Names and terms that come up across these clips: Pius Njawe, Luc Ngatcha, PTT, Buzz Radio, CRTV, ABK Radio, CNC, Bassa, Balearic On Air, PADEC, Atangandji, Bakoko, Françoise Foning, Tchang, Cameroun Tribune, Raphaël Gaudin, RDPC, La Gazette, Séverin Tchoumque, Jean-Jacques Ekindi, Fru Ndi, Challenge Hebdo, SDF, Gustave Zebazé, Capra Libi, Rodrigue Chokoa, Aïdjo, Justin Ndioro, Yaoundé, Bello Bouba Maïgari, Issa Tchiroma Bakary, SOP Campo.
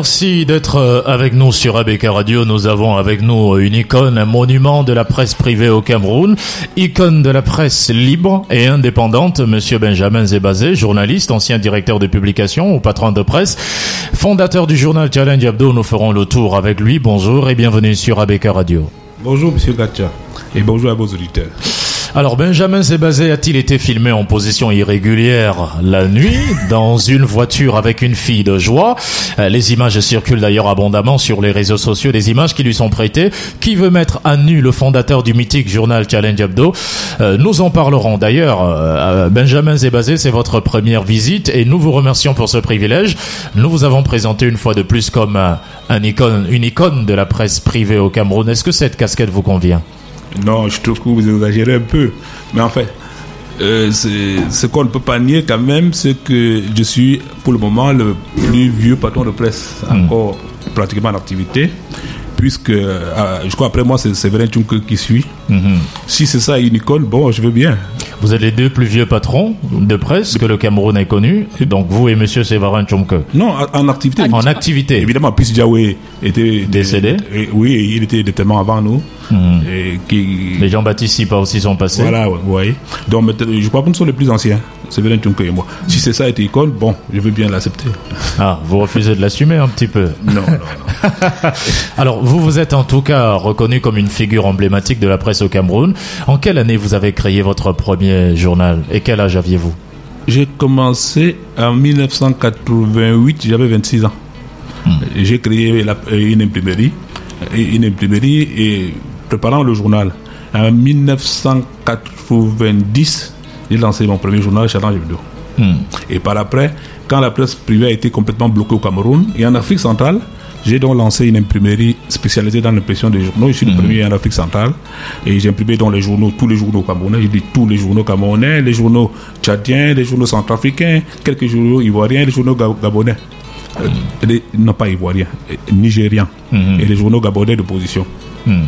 Merci d'être avec nous sur ABK Radio. Nous avons avec nous une icône, un monument de la presse privée au Cameroun, icône de la presse libre et indépendante, Monsieur Benjamin Zebazé, journaliste, ancien directeur de publication ou patron de presse, fondateur du journal Challenge Hebdo. Nous ferons le tour avec lui. Bonjour et bienvenue sur ABK Radio. Bonjour Monsieur Gacha et bonjour à vos auditeurs. Alors, Benjamin Zebazé a-t-il été filmé en position irrégulière la nuit dans une voiture avec une fille de joie? Les images circulent d'ailleurs abondamment sur les réseaux sociaux, des images qui lui sont prêtées. Qui veut mettre à nu le fondateur du mythique journal Challenge Hebdo? Nous en parlerons d'ailleurs. Benjamin Zebazé, c'est votre première visite et nous vous remercions pour ce privilège. Nous vous avons présenté une fois de plus comme une icône de la presse privée au Cameroun. Est-ce que cette casquette vous convient? Non, je trouve que vous exagérez un peu. Mais en fait, ce qu'on ne peut pas nier quand même, c'est que je suis pour le moment le plus vieux patron de presse encore pratiquement en activité. Puisque, je crois, après moi, c'est Séverin Tchoumque qui suit. Mm-hmm. Si c'est ça une icône, bon, je veux bien. Vous êtes les deux plus vieux patrons de presse que le Cameroun ait connu, donc vous et M. Séverin Tchoumque. Non, en activité. En activité. Évidemment, Pius Njawe était décédé. Oui, il était tellement avant nous. Mm-hmm. Les Jean-Baptiste Sipa aussi sont passés. Voilà, oui. Ouais. Donc, je crois que nous sommes les plus anciens, Séverin Tchoumque et moi. Si c'est ça une icône, bon, je veux bien l'accepter. Ah, vous refusez de l'assumer un petit peu? Non. Alors, Vous êtes en tout cas reconnu comme une figure emblématique de la presse au Cameroun. En quelle année vous avez créé votre premier journal et quel âge aviez-vous? J'ai commencé en 1988, j'avais 26 ans. J'ai créé une imprimerie et préparant le journal. En 1990, j'ai lancé mon premier journal, Challenge Hebdo. Et par après, quand la presse privée a été complètement bloquée au Cameroun et en Afrique centrale, j'ai donc lancé une imprimerie spécialisée dans l'impression des journaux. Je suis le premier en Afrique centrale et j'ai imprimé dans les journaux, tous les journaux camerounais. Je dis tous les journaux camerounais, les journaux tchadiens, les journaux centrafricains, quelques journaux ivoiriens, les journaux gabonais. Non, pas ivoiriens, nigériens. Et les journaux gabonais d'opposition.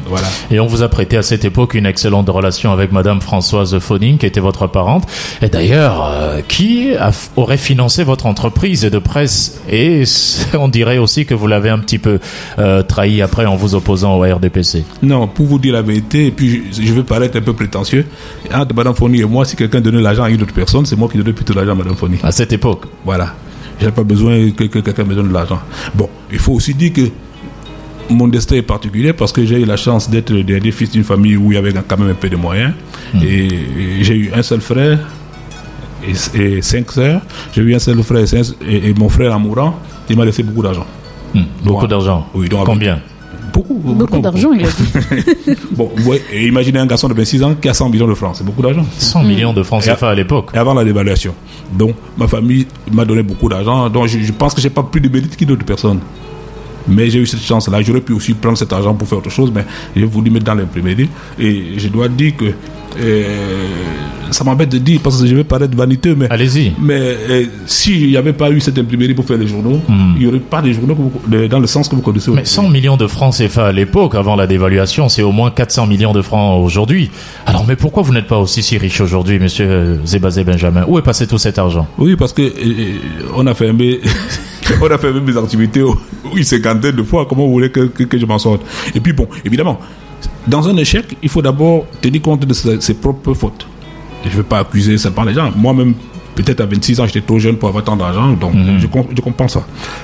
Voilà. Et on vous a prêté à cette époque une excellente relation avec Madame Françoise Foning, qui était votre parente. Et d'ailleurs, aurait financé votre entreprise de presse? Et on dirait aussi que vous l'avez un petit peu trahi après en vous opposant au RDPC. Non, pour vous dire la vérité, et puis je vais paraître un peu prétentieux, entre Madame Foning et moi, si quelqu'un donnait l'argent à une autre personne, c'est moi qui donnais plutôt l'argent à Madame Foning. À cette époque. Voilà. J'avais pas besoin que quelqu'un me donne de l'argent. Bon, il faut aussi dire que mon destin est particulier parce que j'ai eu la chance d'être le dernier fils d'une famille où il y avait quand même un peu de moyens. Et j'ai eu un seul frère et 5 sœurs. J'ai eu un seul frère et mon frère en mourant, il m'a laissé beaucoup d'argent. Beaucoup d'argent? Oui. Donc, combien? Beaucoup d'argent, il a dit. Bon, ouais, et imaginez un garçon de 26 ans qui a 100 millions de francs, c'est beaucoup d'argent. 100 millions de francs CFA à l'époque. Et avant la dévaluation. Donc, ma famille m'a donné beaucoup d'argent, donc je pense que je n'ai pas plus de mérite que d'autres personnes. Mais j'ai eu cette chance-là. J'aurais pu aussi prendre cet argent pour faire autre chose, mais j'ai voulu mettre dans l'imprimerie. Et je dois dire que ça m'embête de dire parce que je vais paraître vaniteux, mais allez-y. Mais s'il n'y avait pas eu cette imprimerie pour faire les journaux, il n'y aurait pas des journaux dans le sens que vous connaissez aujourd'hui. Mais 100 millions de francs CFA à l'époque, avant la dévaluation, c'est au moins 400 millions de francs aujourd'hui. Alors, mais pourquoi vous n'êtes pas aussi si riche aujourd'hui, Monsieur Zebazé Benjamin? Où est passé tout cet argent? Oui, parce que on a fermé. On a fait mes activités une cinquantaine de fois. Comment vous voulez que je m'en sorte? Et puis bon, évidemment, dans un échec, il faut d'abord tenir compte de ses propres fautes. Je ne veux pas accuser simplement les gens. Moi-même, peut-être à 26 ans, j'étais trop jeune pour avoir tant d'argent. Donc je comprends ça.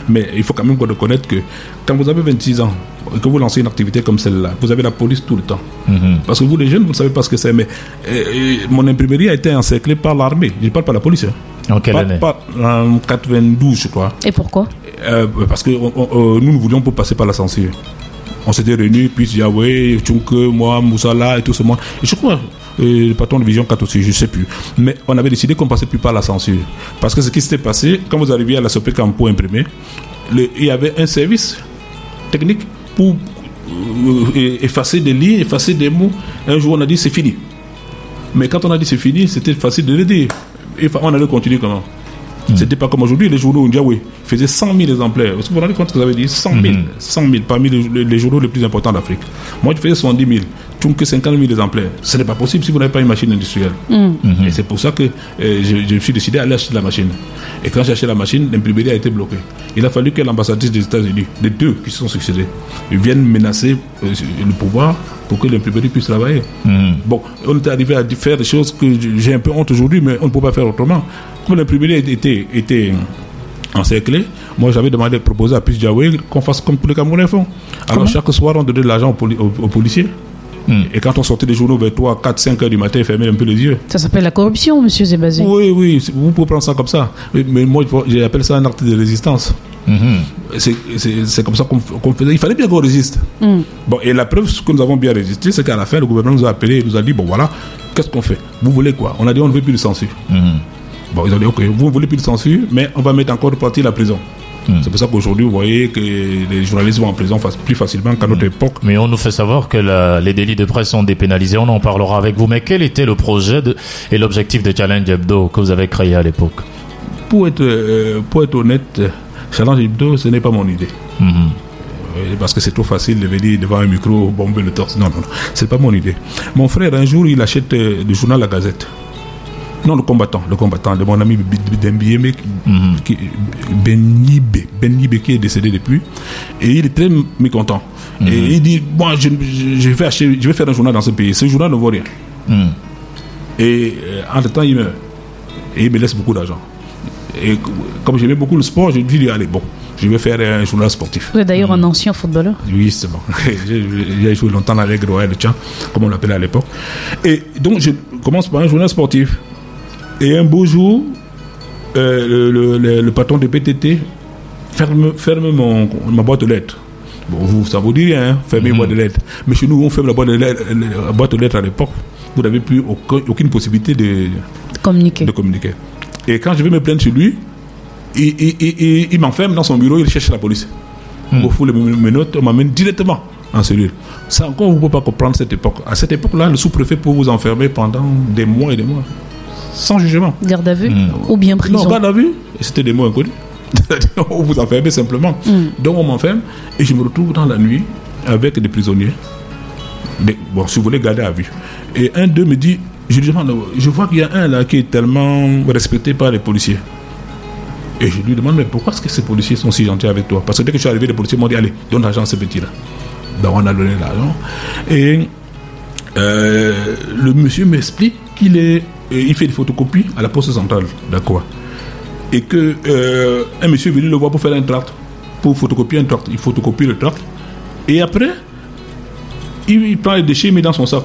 Mais il faut quand même reconnaître que quand vous avez 26 ans et que vous lancez une activité comme celle-là, vous avez la police tout le temps. Parce que vous, les jeunes, vous ne savez pas ce que c'est. Mais mon imprimerie a été encerclée par l'armée. Je ne parle pas de la police. En quelle année? En 92, je crois. Et pourquoi? Parce que nous ne voulions pas passer par la censure. On s'était réunis, puis Yahweh, Tchoumque, moi, Moussala et tout ce monde. Et je crois, le patron de Vision 4 aussi, je ne sais plus. Mais on avait décidé qu'on ne passait plus par la censure. Parce que ce qui s'était passé, quand vous arriviez à la SOP Campo imprimée, il y avait un service technique pour effacer des lignes, effacer des mots. Un jour, on a dit c'est fini. Mais quand on a dit c'est fini, c'était facile de le dire. Et on allait continuer comment? C'était pas comme aujourd'hui, les journaux Ndiaoui faisaient 100 000 exemplaires. Est-ce que vous vous rendez compte que vous avez dit 100 000 parmi les journaux les plus importants d'Afrique? Moi, je faisais 70 000. Tchouque 50 000 exemplaires. Ce n'est pas possible si vous n'avez pas une machine industrielle. Mmh. Et c'est pour ça que je me suis décidé à aller acheter la machine. Et quand j'ai acheté la machine, l'imprimerie a été bloquée. Il a fallu que l'ambassadrice des États-Unis, les deux qui se sont succédés, viennent menacer le pouvoir pour que l'imprimerie puisse travailler. Mmh. Bon, on est arrivé à faire des choses que j'ai un peu honte aujourd'hui, mais on ne peut pas faire autrement. Comme l'imprimerie était encerclé, moi j'avais demandé, proposé à Pius Njawe qu'on fasse comme tous les Camerounais font. Alors chaque soir on donnait de l'argent aux policiers. Et quand on sortait des journaux vers 3, 4, 5 heures du matin, il fermait un peu les yeux. Ça s'appelle la corruption, monsieur Zebazé. Oui, vous pouvez prendre ça comme ça. Mais moi, j'appelle ça un acte de résistance. C'est comme ça qu'on faisait. Il fallait bien qu'on résiste. Bon, et la preuve que nous avons bien résisté, c'est qu'à la fin, le gouvernement nous a appelés et nous a dit, bon voilà, qu'est-ce qu'on fait ? Vous voulez quoi ? On a dit, on ne veut plus de censure. Bon, ils ont dit, ok, vous ne voulez plus de censure, mais on va mettre encore de partie la prison. C'est pour ça qu'aujourd'hui, vous voyez que les journalistes vont en prison plus facilement qu'à notre époque. Mais on nous fait savoir que les délits de presse sont dépénalisés. On en parlera avec vous. Mais quel était le projet et l'objectif de Challenge Hebdo que vous avez créé à l'époque ? Pour être honnête, Challenge Hebdo, ce n'est pas mon idée. Parce que c'est trop facile de venir devant un micro, bomber le torse. Non, ce n'est pas mon idée. Mon frère, un jour, il achète le journal La Gazette. Non, le combattant de mon ami Benjamin Zebazé, qui est décédé depuis, et il est très mécontent. Et il dit, moi, je vais faire un journal dans ce pays. Ce journal ne vaut rien. Et entre temps, il meurt. Et il me laisse beaucoup d'argent. Et comme j'aimais beaucoup le sport, je me dis, allez, bon, je vais faire un journal sportif. Vous êtes d'ailleurs un ancien footballeur. Oui, c'est bon. J'ai joué longtemps avec Grégoire Ona, comme on l'appelait à l'époque. Et donc, je commence par un journal sportif. Et un beau jour, le patron de PTT ferme ma boîte aux lettres. Bon, ça vous dit rien, hein, fermer boîte aux lettres. Mais chez nous, on ferme la boîte aux lettres à l'époque. Vous n'avez plus aucune possibilité de communiquer. Et quand je vais me plaindre chez lui, il m'enferme dans son bureau, il cherche la police. Au fond, mes notes, on m'amène directement en cellule. Ça encore, vous ne pouvez pas comprendre cette époque. À cette époque-là, le sous-préfet peut vous enfermer pendant des mois et des mois. Sans jugement. Garde à vue ou bien prison. Non, garde à vue. Et c'était des mots inconnus. On vous enfermait simplement. Donc on m'enferme et je me retrouve dans la nuit avec des prisonniers. Mais bon, si vous voulez, garder à vue. Et un d'eux me dit, je lui demande, je vois qu'il y a un là qui est tellement respecté par les policiers. Et je lui demande, mais pourquoi est-ce que ces policiers sont si gentils avec toi ? Parce que dès que je suis arrivé, les policiers m'ont dit, allez, donne l'argent à ce petit-là. Donc on a donné l'argent. Et le monsieur m'explique qu'il fait des photocopies à la poste centrale d'Akoua. Et que un monsieur est venu le voir pour faire un tract, pour photocopier un tract. Il photocopie le tract. Et après, il prend les déchets, met dans son sac.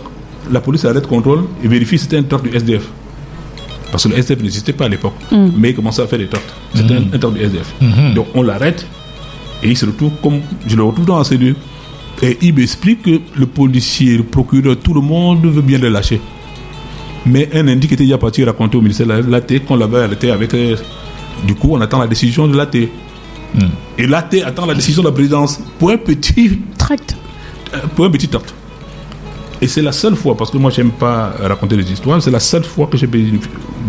La police arrête, contrôle et vérifie si c'était un tract du SDF. Parce que le SDF n'existait pas à l'époque. Mais il commençait à faire des tracts. C'était un tract du SDF. Donc on l'arrête et il se retrouve comme. Je le retrouve dans la cellule. Et il m'explique que le policier, le procureur, tout le monde veut bien le lâcher. Mais un indice était déjà parti raconter au ministère de l'AT qu'on l'avait arrêté avec. Du coup, on attend la décision de l'AT. Et l'AT attend la décision de la présidence pour un petit tract. Et c'est la seule fois, parce que moi, j'aime pas raconter des histoires, c'est la seule fois que j'ai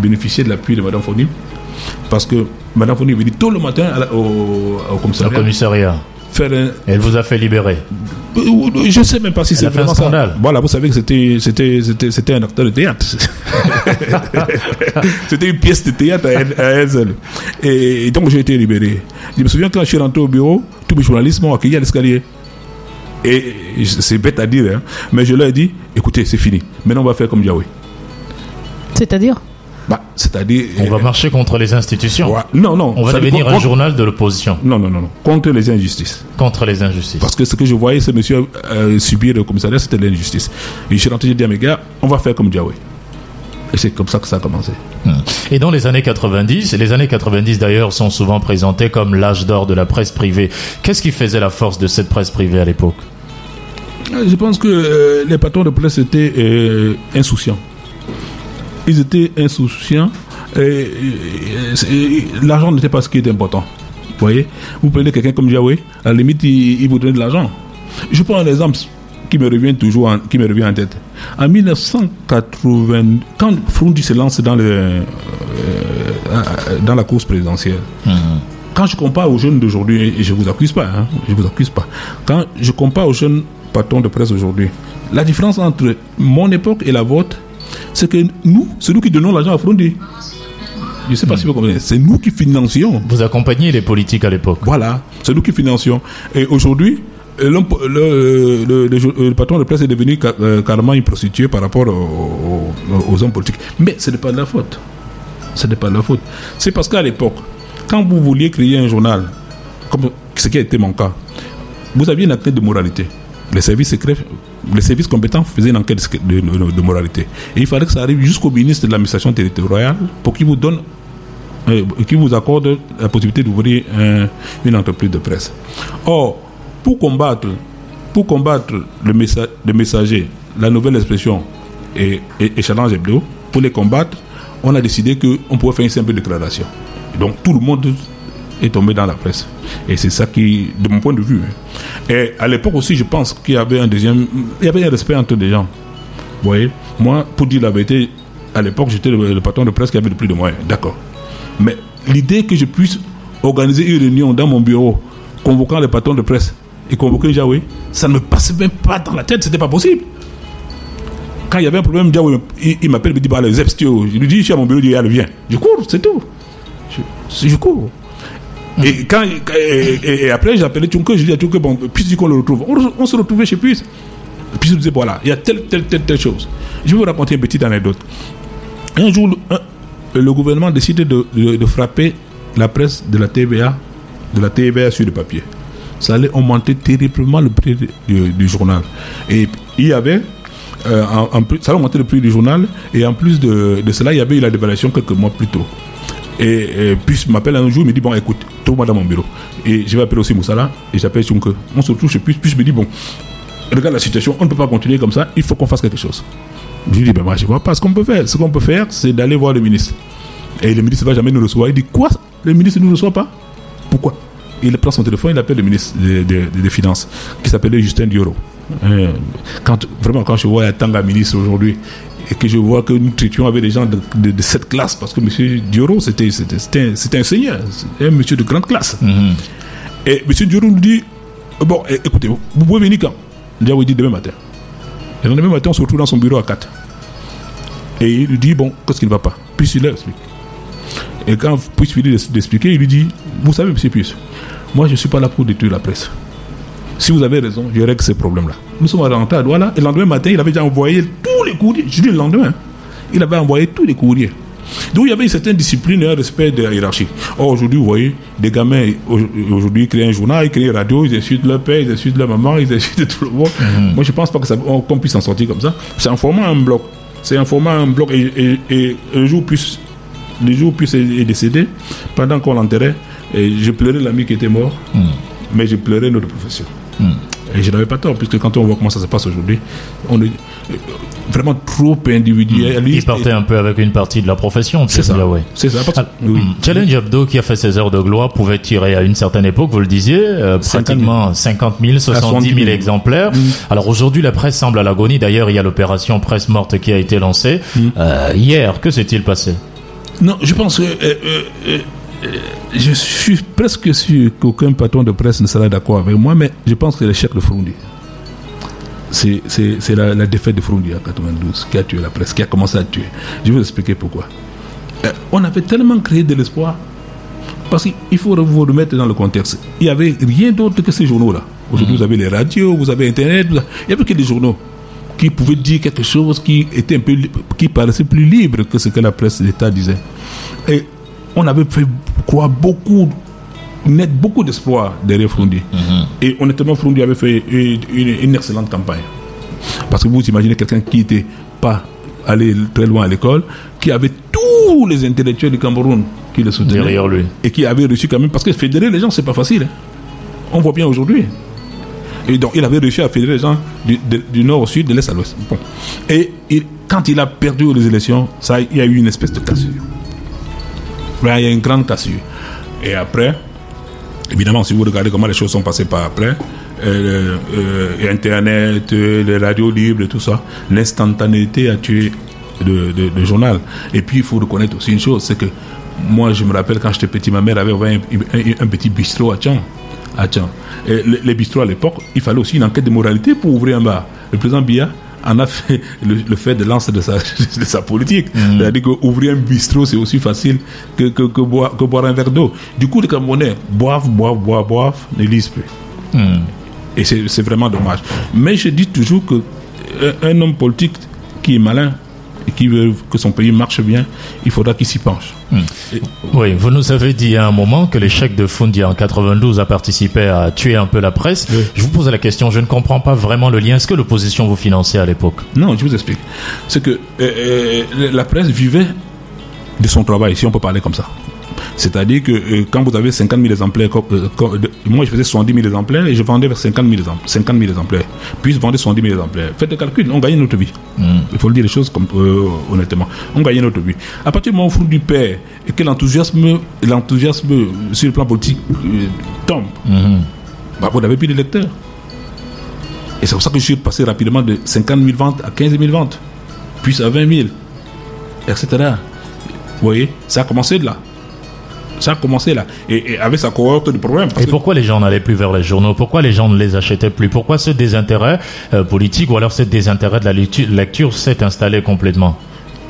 bénéficié de l'appui de Mme Foning. Parce que Mme Foning est venue tôt le matin au commissariat. Elle vous a fait libérer. Je ne sais même pas si c'est vraiment ça. Voilà, vous savez que c'était un acteur de théâtre. C'était une pièce de théâtre à elle seule. Et donc j'ai été libéré. Je me souviens quand je suis rentré au bureau, tous mes journalistes m'ont accueilli à l'escalier. Et c'est bête à dire, hein, mais je leur ai dit, écoutez, c'est fini. Maintenant on va faire comme Njawe. C'est-à-dire ? C'est-à-dire... On va marcher contre les institutions. Ouais. Non. On va devenir un journal de l'opposition. Non. Contre les injustices. Parce que ce que je voyais, ce monsieur subir au commissariat, c'était l'injustice. Et je suis rentré, j'ai dit à mes gars, on va faire comme Njawe. Et c'est comme ça que ça a commencé. Et dans les années 90, d'ailleurs sont souvent présentées comme l'âge d'or de la presse privée. Qu'est-ce qui faisait la force de cette presse privée à l'époque ? Je pense que les patrons de presse étaient insouciants. Ils étaient insouciants et l'argent n'était pas ce qui était important. Vous voyez, vous prenez quelqu'un comme Njawe, à la limite, il vous donne de l'argent. Je prends un exemple qui me revient en tête. En 1980, quand Fru Ndi se lance dans la course présidentielle, quand je compare aux jeunes d'aujourd'hui, et je ne vous accuse pas, quand je compare aux jeunes patrons de presse aujourd'hui, La différence entre mon époque et la vôtre, c'est que nous, c'est nous qui donnons l'argent à Fru Ndi. Je ne sais pas si vous comprenez. C'est nous qui financions. Vous accompagnez les politiques à l'époque. Voilà, c'est nous qui financions. Et aujourd'hui, le patron de presse est devenu carrément une prostituée par rapport aux hommes politiques. Mais ce n'est pas de la faute. Ce n'est pas de la faute. C'est parce qu'à l'époque, quand vous vouliez créer un journal, comme ce qui a été mon cas, vous aviez une enquête de moralité. Les services secrets, les services compétents faisaient une enquête de moralité. Et il fallait que ça arrive jusqu'au ministre de l'administration territoriale pour qu'il vous donne, qu'il vous accorde la possibilité d'ouvrir une entreprise de presse. Or, pour combattre le messager, La Nouvelle Expression et Challenge Hebdo, pour les combattre, on a décidé qu'on pouvait faire une simple déclaration. Donc tout le monde est tombé dans la presse. Et c'est ça qui, de mon point de vue. Et à l'époque aussi, je pense qu'il y avait un respect entre les gens. Vous voyez, moi, pour dire la vérité, à l'époque, j'étais le patron de presse qui avait le plus de moyens. D'accord. Mais l'idée que je puisse organiser une réunion dans mon bureau, convoquant les patrons de presse et convoquant Ndiawe, ça ne me passait même pas dans la tête, c'était pas possible. Quand il y avait un problème, Ndiawe, il m'appelle, il me dit, bah, le Zepstio. Je lui dis, je suis à mon bureau, il dit, allez, viens. Je cours, c'est tout. Je cours. Et, et après, j'appelais Tchouque, je dis à Tchouque, bon, Pius dit qu'on le retrouve. On se retrouvait chez Pius. Pius me disait, voilà, il y a telle chose. Je vais vous raconter une petite anecdote. Un jour, le gouvernement décide de frapper la presse de la TVA sur le papier. Ça allait augmenter terriblement le prix du journal. Et il y avait, ça allait augmenter le prix du journal, et en plus de cela, il y avait eu la dévaluation quelques mois plus tôt. Et puis il m'appelle un jour, il me dit, bon écoute, trouve-moi dans mon bureau. Et je vais appeler aussi Moussala, et j'appelle Tchouque. On se retrouve chez Pius, puis je me dis, bon, regarde la situation, on ne peut pas continuer comme ça, il faut qu'on fasse quelque chose. Je lui dis, ben moi je vois pas ce qu'on peut faire. Ce qu'on peut faire, c'est d'aller voir le ministre. Et le ministre ne va jamais nous recevoir. Il dit, quoi, le ministre ne nous reçoit pas? Pourquoi? Il prend son téléphone, il appelle le ministre des Finances, qui s'appelait Justin Ndioro. Quand je vois un tanga ministre aujourd'hui, et que je vois que nous traitions avec des gens de cette classe, parce que M. Ndioro, c'était un seigneur, un monsieur de grande classe. Mm-hmm. Et M. Ndioro nous dit, bon, écoutez, vous pouvez venir quand? Ndiawe dit, demain matin. Et le demain matin, on se retrouve dans son bureau à 4. Et il lui dit, bon, qu'est-ce qui ne va pas? Puis il leur explique. Et quand Pius finit d'expliquer, il lui dit, vous savez, monsieur Pius, moi je ne suis pas là pour détruire la presse. Si vous avez raison, je règle ces problèmes-là. Nous sommes rentrés à Douala, et le lendemain matin, il avait déjà envoyé tous les courriers. Je dis le lendemain, il avait envoyé tous les courriers. Donc il y avait une certaine discipline et un respect de la hiérarchie. Or aujourd'hui, vous voyez, des gamins, aujourd'hui, ils créent un journal, ils créent une radio, ils insultent leur père, ils insultent leur maman, ils insultent tout le monde. Mmh. Moi je ne pense pas qu'on puisse en sortir comme ça. C'est en formant un bloc. Et un jour, Pius est décédé. Pendant qu'on l'enterrait, je pleurais l'ami qui était mort, mais je pleurais notre profession. Et je n'avais pas tort, puisque quand on voit comment ça se passe aujourd'hui, on est vraiment trop individuel. Il partait un peu avec une partie de la profession. C'est ça. C'est ça. Oui. Challenge Hebdo, qui a fait ses heures de gloire, pouvait tirer à une certaine époque, vous le disiez, pratiquement 50 000, 70 000 exemplaires. Alors aujourd'hui, la presse semble à l'agonie. D'ailleurs, il y a l'opération Presse Morte qui a été lancée. Hier, que s'est-il passé? Non, je pense que... je suis presque sûr qu'aucun patron de presse ne sera d'accord avec moi, mais je pense que l'échec de Fru Ndi, c'est la défaite de Fru Ndi en 92 qui a tué la presse, qui a commencé à tuer. Je vais vous expliquer pourquoi. On avait tellement créé de l'espoir, parce qu'il faut vous remettre dans le contexte. Il n'y avait rien d'autre que ces journaux-là. Aujourd'hui, vous avez les radios, vous avez Internet, il n'y avait que des journaux qui pouvaient dire quelque chose qui paraissait plus libre que ce que la presse d'État disait. Et on avait fait croire beaucoup d'espoir derrière Fru Ndi. Et honnêtement, Fru Ndi avait fait une excellente campagne. Parce que vous imaginez quelqu'un qui n'était pas allé très loin à l'école, qui avait tous les intellectuels du Cameroun qui le soutenaient. Derrière lui. Et qui avait réussi quand même. Parce que fédérer les gens, c'est pas facile. On voit bien aujourd'hui. Et donc, il avait réussi à fédérer les gens du nord au sud, de l'est à l'ouest. Bon. Et quand il a perdu les élections, il y a eu une espèce de cassure. Là, il y a une grande cassure. Et après, évidemment, si vous regardez comment les choses sont passées par après, Internet, les radios libres et tout ça, l'instantanéité a tué le journal. Et puis, il faut reconnaître aussi une chose, c'est que moi, je me rappelle quand j'étais petit, ma mère avait ouvert un petit bistrot à Tchang. Les bistrots à l'époque, il fallait aussi une enquête de moralité pour ouvrir un bar. Le président Biya en a fait le fait de lancer de sa politique. Mmh. C'est-à-dire qu'ouvrir un bistrot, c'est aussi facile que boire un verre d'eau. Du coup, les Camerounais boivent, ne lisent plus. Mmh. Et c'est vraiment dommage. Mais je dis toujours qu'un homme politique qui est malin, et qui veut que son pays marche bien, il faudra qu'il s'y penche. Mmh. Oui, vous nous avez dit à un moment que l'échec de Fru Ndi en 92 a participé à tuer un peu la presse. Oui. Je vous pose la question, je ne comprends pas vraiment le lien. Est-ce que l'opposition vous finançait à l'époque ? Non, je vous explique. C'est que la presse vivait de son travail, si on peut parler comme ça. C'est-à-dire que quand vous avez 50 000 exemplaires, moi je faisais 70 000 exemplaires et je vendais vers 50 000 exemplaires, puis je vendais 70 000 exemplaires. Faites le calcul, on gagnait notre vie. Il faut le dire les choses comme, honnêtement. On gagnait notre vie. À partir du moment où Fru Ndi perd et que l'enthousiasme sur le plan politique tombe, bah, vous n'avez plus de lecteurs. Et c'est pour ça que je suis passé rapidement de 50 000 ventes à 15 000 ventes, puis à 20 000, etc. Vous voyez, ça a commencé de là. Ça a commencé là, et avec sa cohorte de problèmes. Et pourquoi les gens n'allaient plus vers les journaux ? Pourquoi les gens ne les achetaient plus ? Pourquoi ce désintérêt politique ou alors ce désintérêt de la lecture s'est installé complètement ?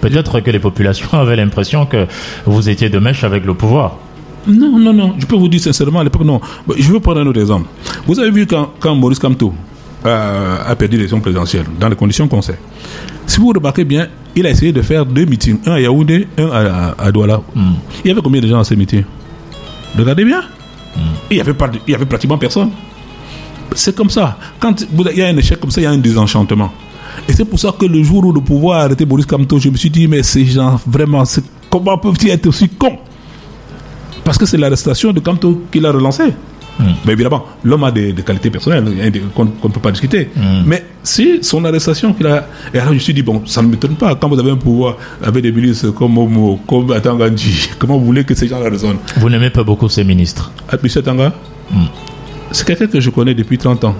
Peut-être que les populations avaient l'impression que vous étiez de mèche avec le pouvoir. Non. Je peux vous dire sincèrement, à l'époque, non. Je veux prendre un autre exemple. Vous avez vu quand Maurice Kamto a perdu l'élection présidentielle, dans les conditions qu'on sait. Si vous remarquez bien, il a essayé de faire deux meetings, un à Yaoundé, un à Douala. Il y avait combien de gens à ces meetings ? Regardez bien. Il y avait pratiquement personne. C'est comme ça. Quand il y a un échec comme ça, il y a un désenchantement. Et c'est pour ça que le jour où le pouvoir a arrêté Maurice Kamto, je me suis dit, mais ces gens, vraiment, comment peuvent-ils être aussi cons ? Parce que c'est l'arrestation de Kamto qui l'a relancé. Mais évidemment, l'homme a des qualités personnelles qu'on ne peut pas discuter. Mais c'est son arrestation qu'il a. Et alors je me suis dit, bon, ça ne m'étonne pas. Quand vous avez un pouvoir avec des ministres comme Omo, comme Atangandji, comment vous voulez que ces gens-là raisonnent ? Vous n'aimez pas beaucoup ces ministres. Monsieur Atanga, c'est quelqu'un que je connais depuis 30 ans.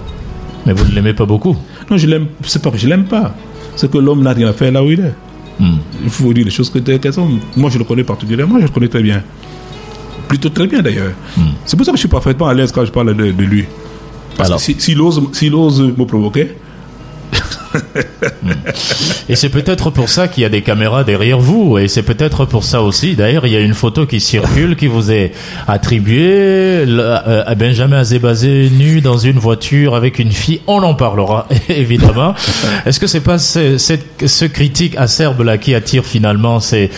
Mais vous ne l'aimez pas beaucoup ? Non, je l'aime. C'est pas que je l'aime pas. C'est que l'homme n'a rien à faire là où il est. Il faut dire les choses qu'elles sont. Moi, je le connais particulièrement, je le connais très bien. Plutôt très bien d'ailleurs. C'est pour ça que je suis parfaitement à l'aise quand je parle de lui. Parce alors, que s'il ose me provoquer. Et c'est peut-être pour ça qu'il y a des caméras derrière vous. Et c'est peut-être pour ça aussi. D'ailleurs, il y a une photo qui circule qui vous est attribuée à Benjamin Zebazé nu dans une voiture avec une fille. On en parlera, évidemment. Est-ce que c'est pas ce critique acerbe là qui attire finalement ces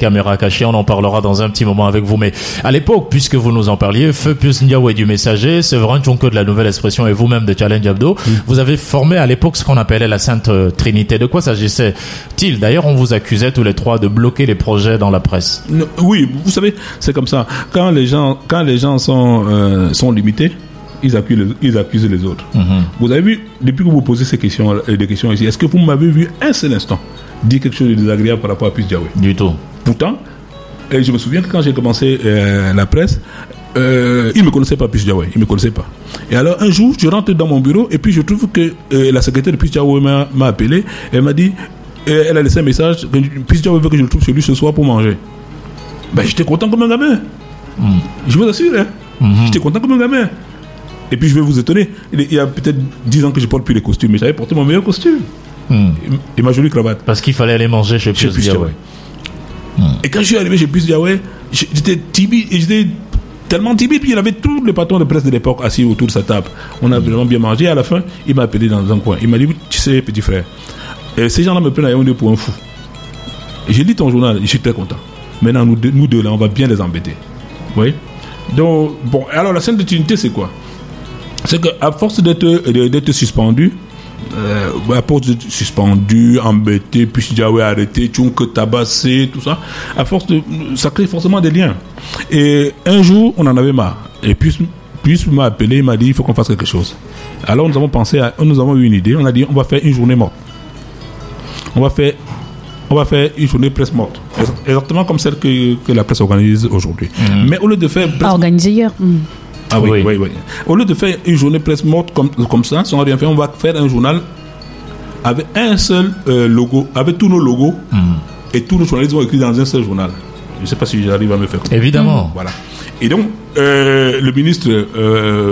caméras cachées ? On en parlera dans un petit moment avec vous. Mais à l'époque, puisque vous nous en parliez, Feu Pius Njawe du Messager, Séverin Tchoumque de La Nouvelle Expression et vous-même de Challenge Hebdo, vous avez formé à l'époque ce qu'on appelait la Sainte Trinité. De quoi s'agissait-il ? D'ailleurs, on vous accusait tous les trois de bloquer les projets dans la presse. Oui, vous savez, c'est comme ça. Quand les gens sont limités, ils accusent les autres. Vous avez vu, depuis que vous posez ces questions, des questions ici, est-ce que vous m'avez vu un seul instant dire quelque chose de désagréable par rapport à Pius Njawe ? Du tout. Pourtant, je me souviens que quand j'ai commencé la presse, il ne me connaissait pas, Pius Njawe, il ne me connaissait pas. Et alors, un jour, je rentre dans mon bureau et puis je trouve que la secrétaire de Pius Njawe m'a appelé. Elle m'a dit, elle a laissé un message, Pius Njawe veut que je le trouve chez lui ce soir pour manger. Ben, j'étais content comme un gamin. Je vous assure, hein. J'étais content comme un gamin. Et puis, je vais vous étonner, il y a peut-être 10 ans que je ne porte plus les costumes, mais j'avais porté mon meilleur costume et ma jolie cravate. Parce qu'il fallait aller manger chez Pius Njawe. Et quand je suis arrivé chez Pius Njawe, j'étais timide et j'étais tellement timide, puis il avait tous les patrons de presse de l'époque assis autour de sa table. On a vraiment bien mangé. À la fin, il m'a appelé dans un coin. Il m'a dit, tu sais, petit frère, ces gens-là me prennent à Yaoundé pour un fou. J'ai lu ton journal, je suis très content. Maintenant, nous deux là, on va bien les embêter. Oui. Donc, bon, alors la Sainte Trinité, c'est quoi ? C'est qu'à force d'être suspendu, à force d'être suspendu, embêté, puis Njawe arrêté, Tchoumque tabassé, tout ça, à force ça crée forcément des liens. Et un jour, on en avait marre. Et puis il m'a appelé, il m'a dit, il faut qu'on fasse quelque chose. Alors nous avons eu une idée. On a dit, on va faire une journée morte. On va faire une journée presse morte. Exactement comme celle que la presse organise aujourd'hui. Mais au lieu de faire organiser hier. Ah oui. Au lieu de faire une journée presse morte comme ça, si on n'a rien fait, on va faire un journal avec un seul logo, avec tous nos logos et tous nos journalistes vont écrire dans un seul journal. Je ne sais pas si j'arrive à me faire. Évidemment. Voilà. Et donc, le ministre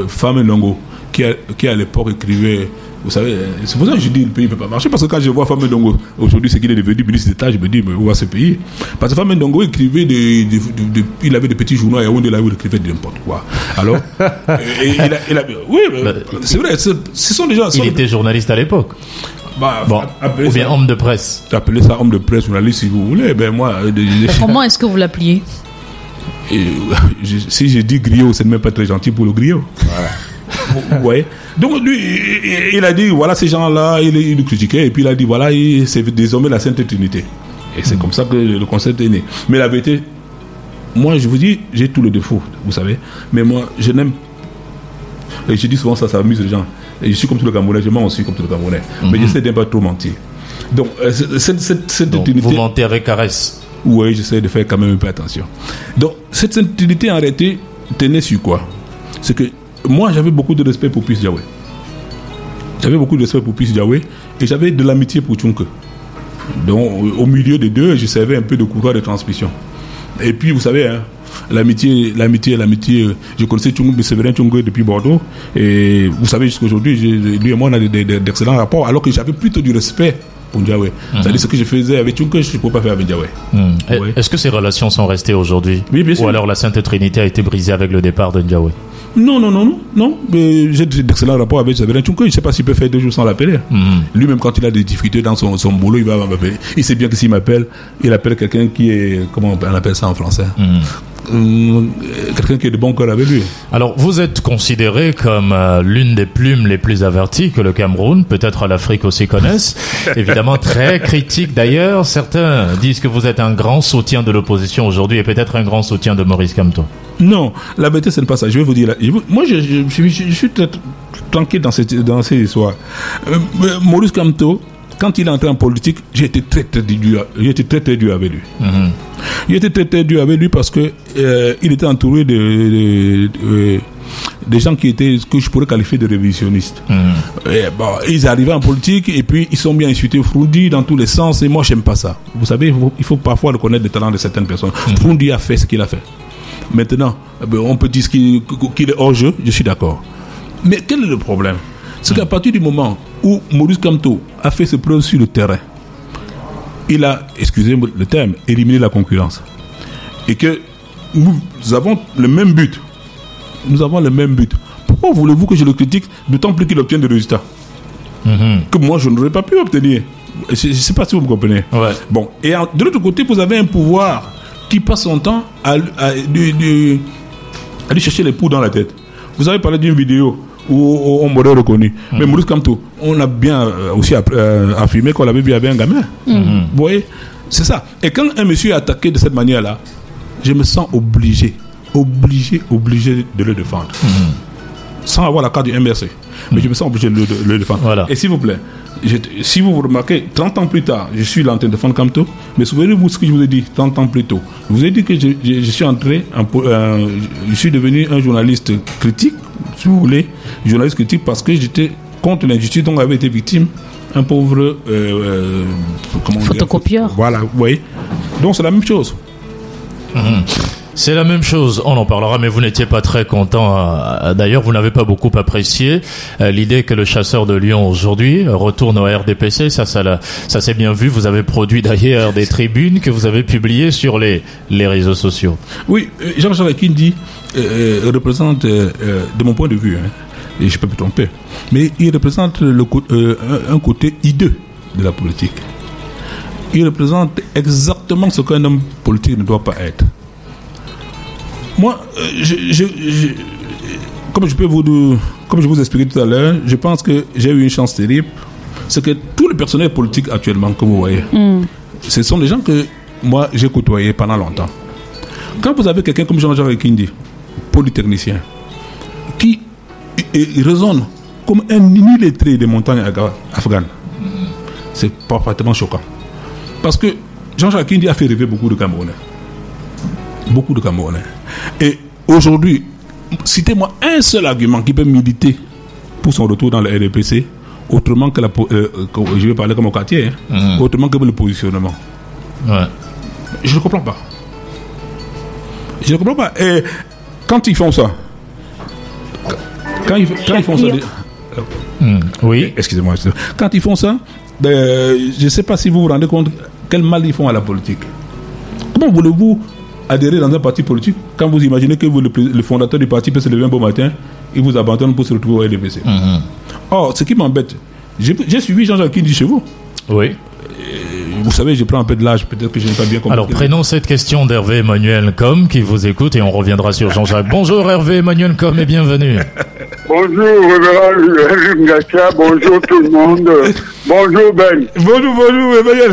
Femme Longo, qui à l'époque écrivait Vous savez, c'est pour ça que je dis que le pays ne peut pas marcher, parce que quand je vois Fameux Ndongo, aujourd'hui, c'est qu'il est devenu ministre d'État, je me dis, mais où va ce pays? Parce que Fameux Ndongo écrivait il avait des petits journaux à Yaoundé, là où il écrivait de n'importe quoi. Alors, oui, c'est vrai, ce sont des gens... Il était journaliste à l'époque. Ou bien homme de presse. Appelez ça homme de presse, journaliste, si vous voulez. Ben moi, comment est-ce que vous l'appeliez? Si je dis griot, c'est même pas très gentil pour le griot. Voilà. Vous voyez? Donc lui, il a dit, voilà ces gens-là, il nous critiquait, et puis il a dit, voilà, c'est désormais la Sainte Trinité. Et c'est comme ça que le concept est né. Mais la vérité, moi je vous dis, j'ai tous les défauts, vous savez. Mais moi, je n'aime pas. Et je dis souvent ça, ça amuse les gens. Et je suis comme tout le Camerounais, je mens aussi comme tout le Camerounais. Mm-hmm. Mais j'essaie de ne pas trop mentir. Donc, cette unité... Vous mentez avec caresse. Oui, j'essaie de faire quand même un peu attention. Donc, cette unité en réalité tenait sur quoi? C'est que moi, j'avais beaucoup de respect pour Pius Njawe. Et j'avais de l'amitié pour Tchouque. Donc, au milieu des deux, je servais un peu de couloir de transmission. Et puis, vous savez... Hein, l'amitié. Je connaissais Séverin Tchoumque depuis Bordeaux. Et vous savez, jusqu'aujourd'hui, lui et moi, on a d'excellents rapports, alors que j'avais plutôt du respect pour Ndiawe. Mm-hmm. C'est-à-dire ce que je faisais avec Tchouque, je ne pouvais pas faire avec Ndiawe. Mm. Ouais. Est-ce que ces relations sont restées aujourd'hui? Oui, bien sûr. Ou alors la Sainte Trinité a été brisée avec le départ de Ndiawe? Non. Mais j'ai d'excellents rapports avec Séverin Tchoumque. Je ne sais pas s'il peut faire 2 jours sans l'appeler. Mm. Lui-même, quand il a des difficultés dans son boulot, il va m'appeler. Il sait bien que s'il m'appelle, il appelle quelqu'un qui est... Comment on appelle ça en français? Mm. Quelqu'un qui est de bon cœur avec lui. Alors, vous êtes considéré comme l'une des plumes les plus averties que le Cameroun, peut-être l'Afrique aussi connaissent. Évidemment, très critique d'ailleurs. Certains disent que vous êtes un grand soutien de l'opposition aujourd'hui et peut-être un grand soutien de Maurice Kamto. Non, la vérité, ce n'est pas ça. Je vais vous dire. Moi, je suis très tranquille dans ces histoires. Maurice Kamto, quand il est entré en politique, j'ai été très dur avec lui. Mmh. Il était très dur avec lui parce que il était entouré de gens qui étaient ce que je pourrais qualifier de révisionnistes. Mmh. Ils arrivaient en politique et puis ils sont bien insultés, Fru Ndi dans tous les sens, et moi j'aime pas ça. Vous savez, il faut parfois reconnaître les talents de certaines personnes. Mmh. Fru Ndi a fait ce qu'il a fait. Maintenant, on peut dire qu'il est hors jeu, je suis d'accord. Mais quel est le problème? C'est qu'à partir du moment où Maurice Kamto a fait ses preuves sur le terrain, il a, excusez le terme, éliminé la concurrence. Et que nous avons le même but. Pourquoi voulez-vous que je le critique, d'autant plus qu'il obtient des résultats que moi je n'aurais pas pu obtenir? Je ne sais pas si vous me comprenez. Ouais. Bon. Et de l'autre côté, vous avez un pouvoir qui passe son temps à lui chercher les poux dans la tête. Vous avez parlé d'une vidéo où on m'aurait reconnu. Mmh. Mais Maurice Kamto, on a bien aussi affirmé qu'on l'avait vu avec un gamin. Mmh. Vous voyez, c'est ça. Et quand un monsieur est attaqué de cette manière-là, je me sens obligé de le défendre. Mmh. Sans avoir la carte du MRC. Mais je me sens obligé de le défendre. Voilà. Et s'il vous plaît, si vous remarquez, 30 ans plus tard, je suis là en train de défendre Kamto. Mais souvenez-vous ce que je vous ai dit 30 ans plus tôt. Je vous ai dit que je suis entré, je suis devenu un journaliste critique, si vous voulez, journaliste critique, parce que j'étais contre l'injustice, donc j'avais été victime, un pauvre photocopieur. Voilà, vous voyez. Donc c'est la même chose. Mmh. C'est la même chose, on en parlera, mais vous n'étiez pas très content. D'ailleurs, vous n'avez pas beaucoup apprécié l'idée que le chasseur de lions aujourd'hui retourne au RDPC. Ça s'est bien vu. Vous avez produit d'ailleurs des tribunes que vous avez publiées sur les réseaux sociaux. Oui, Jean-Jacques Ekindi représente, de mon point de vue, hein, et je peux me tromper, mais il représente un côté hideux de la politique. Il représente exactement ce qu'un homme politique ne doit pas être. Moi, comme je vous expliquais tout à l'heure, je pense que j'ai eu une chance terrible. C'est que tout le personnel politique actuellement, comme vous voyez, ce sont des gens que moi j'ai côtoyés pendant longtemps. Quand vous avez quelqu'un comme Jean-Jacques Ekindi, polytechnicien, qui résonne comme un illettré des montagnes afghanes, c'est parfaitement choquant. Parce que Jean-Jacques Ekindi a fait rêver beaucoup de Camerounais. Et aujourd'hui, citez-moi un seul argument qui peut militer pour son retour dans le RDPC, autrement que je vais parler comme au quartier, hein, autrement que le positionnement. Ouais. Je ne comprends pas. Et quand ils font ça, Oui. Excusez-moi. Quand ils font ça, je ne sais pas si vous vous rendez compte quel mal ils font à la politique. Comment voulez-vous adhérer dans un parti politique quand vous imaginez que vous, le fondateur du parti peut se lever un beau matin et vous abandonne pour se retrouver au RDPC? Or, ce qui m'embête, j'ai suivi Jean-Jacques Ekindi chez vous. Oui. Vous savez, je prends un peu de l'âge, peut-être que je n'ai pas bien compris. Alors, prenons cette question d'Hervé Emmanuel Com qui vous écoute et on reviendra sur Jean-Jacques. Bonjour Hervé Emmanuel Com et bienvenue. Bonjour tout le monde. Bonjour Ben. Bonjour Emmanuel.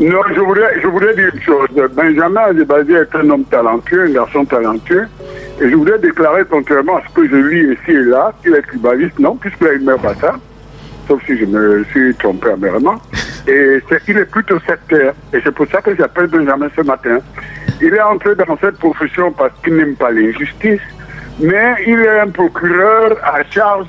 Non, je voudrais dire une chose. Benjamin Zebazé est un homme talentueux, un garçon talentueux. Et je voudrais déclarer, contrairement à ce que je lis ici et là, qu'il est cubaniste, non, puisqu'il a une mère bâtarde. Sauf si je me suis trompé amèrement. Et il est plutôt sectaire. Et c'est pour ça que j'appelle Benjamin ce matin. Il est entré dans cette profession parce qu'il n'aime pas l'injustice, mais il est un procureur à charge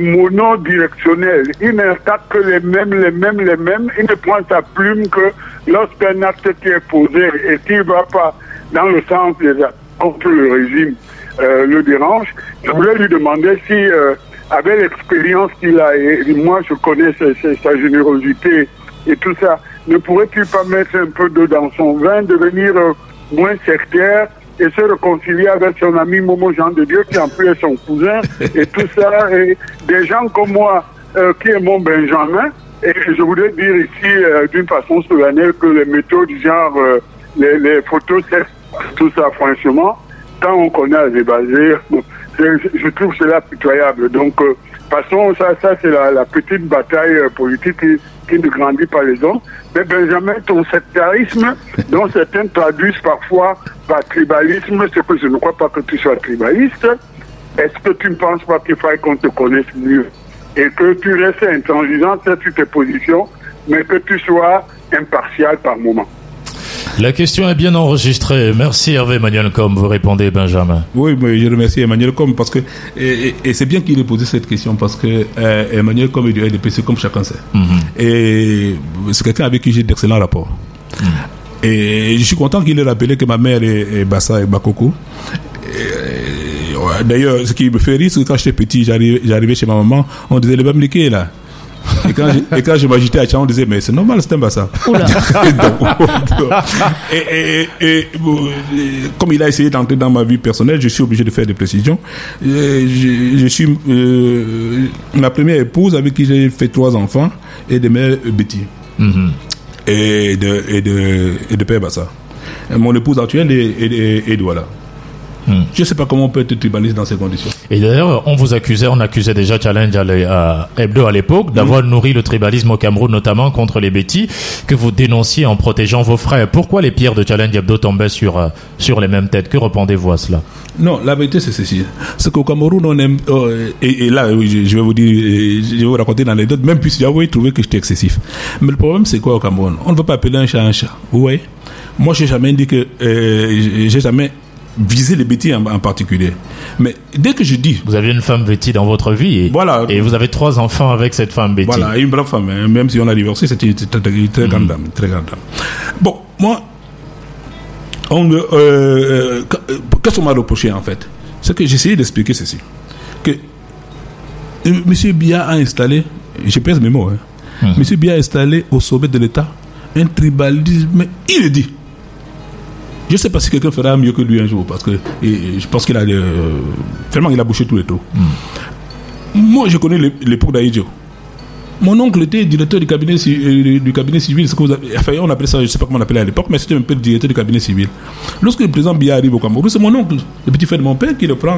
monodirectionnelle. Il n'attaque que les mêmes. Il ne prend sa plume que lorsqu'un acte est posé et s'il ne va pas dans le sens contre le régime le dérange. Je voulais lui demander si... avec l'expérience qu'il a, et moi je connais sa générosité et tout ça, ne pourrait-il pas mettre un peu d'eau dans son vin, devenir moins sectaire et se réconcilier avec son ami Momo Jean de Dieu qui en plus est son cousin et tout ça, et des gens comme moi qui est mon Benjamin. Et je voulais dire ici d'une façon solennelle que les méthodes genre les photos, tout ça franchement, tant on connaît à Zebazé, je trouve cela pitoyable. Donc, passons, ça c'est la petite bataille politique qui ne grandit pas les hommes. Mais Benjamin, ton sectarisme, dont certains traduisent parfois par tribalisme, c'est que je ne crois pas que tu sois tribaliste. Est-ce que tu ne penses pas qu'il faille qu'on te connaisse mieux et que tu restes intransigeant sur tes positions, mais que tu sois impartial par moment? La question est bien enregistrée. Merci Hervé Emmanuel Com, vous répondez Benjamin. Oui, mais je remercie Emmanuel Com parce que et c'est bien qu'il ait posé cette question parce que Emmanuel Com est du RDPC comme chacun sait. Mm-hmm. Et c'est quelqu'un avec qui j'ai d'excellents rapports. Mm. Et je suis content qu'il ait rappelé que ma mère est Bassa et Bakoko. D'ailleurs, ce qui me fait rire, c'est que quand j'étais petit, j'arrivais chez ma maman, on disait les bambliqués là. Et quand je m'agitais à Chalant, on disait mais c'est normal, c'est un bassin. Et comme il a essayé d'entrer dans ma vie personnelle, je suis obligé de faire des précisions. Je suis ma première épouse avec qui j'ai fait 3 enfants et des mères Betty. Mm-hmm. et de père Bassa. Mon épouse actuelle est Douala. Je ne sais pas comment on peut être tribaliste dans ces conditions. Et d'ailleurs, on accusait déjà Challenge Hebdo à l'époque d'avoir nourri le tribalisme au Cameroun, notamment contre les bêtis que vous dénonciez en protégeant vos frères. Pourquoi les pierres de Challenge Hebdo tombaient sur les mêmes têtes? Que répondez-vous à cela? Non, la vérité c'est ceci. C'est qu'au Cameroun, on aime... et là, je vais vous dire, je vais vous raconter une anecdote, même puisque j'avais trouvé que j'étais excessif. Mais le problème c'est quoi au Cameroun? On ne veut pas appeler un chat un chat. Vous voyez? Moi, je n'ai jamais dit que... j'ai jamais... viser les bêtis en particulier. Mais dès que je dis... Vous aviez une femme bêtise dans votre vie voilà, et vous avez 3 enfants avec cette femme bêtise. Voilà, une brave femme, hein, même si on a divorcé, c'était une très grande dame. Très grande dame. Bon, moi, qu'est-ce qu'on m'a reproché en fait? C'est que j'essayais d'expliquer ceci. Que M. Biya a installé, je pèse mes mots, hein, M. Biya a installé au sommet de l'État un tribalisme inédit. Je ne sais pas si quelqu'un fera mieux que lui un jour, parce que je pense qu'il a vraiment il a bouché tous les trous. Moi, je connais l'époque d'Aïdjo. Mon oncle était directeur du cabinet civil. Ce que vous avez, enfin, on appelait ça, je ne sais pas comment on appelait à l'époque, mais c'était un peu le directeur du cabinet civil. Lorsque le président Biya arrive au Cameroun, c'est mon oncle, le petit frère de mon père, qui le prend.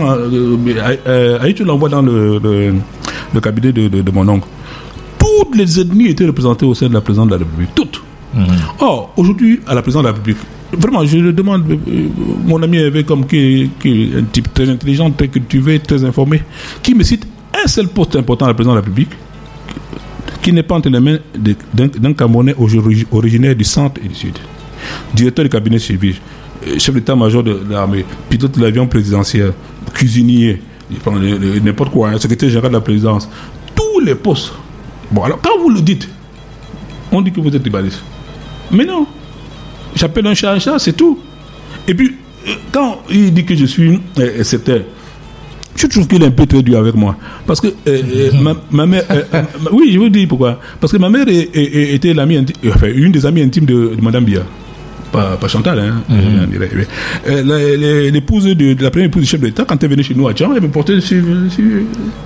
Aïdjo l'envoie dans le cabinet de mon oncle. Toutes les ethnies étaient représentées au sein de la présidence de la République. Toutes. Or, aujourd'hui, à la présidence de la République, vraiment, je le demande, mon ami avait comme qui est un type très intelligent, très cultivé, très informé, qui me cite un seul poste important à la présidence de la République, qui n'est pas entre les mains d'un Camerounais originaire du centre et du sud. Directeur du cabinet civil, chef d'état-major de l'armée, pilote de l'avion présidentiel, cuisinier, n'importe quoi, hein, secrétaire général de la présidence, tous les postes. Bon, alors, quand vous le dites, on dit que vous êtes tribaliste. Mais non. J'appelle un chat, c'est tout. Et puis, quand il dit que je suis sectaire, Je trouve qu'il est un peu très dur avec moi. Parce que ma mère... oui, je vous dis pourquoi. Parce que ma mère était l'amie une des amies intimes de Madame Biya. Pas Chantal, hein. Mm-hmm. L'épouse de la première épouse du chef de l'État, quand elle venait chez nous à Tchang, elle me portait sur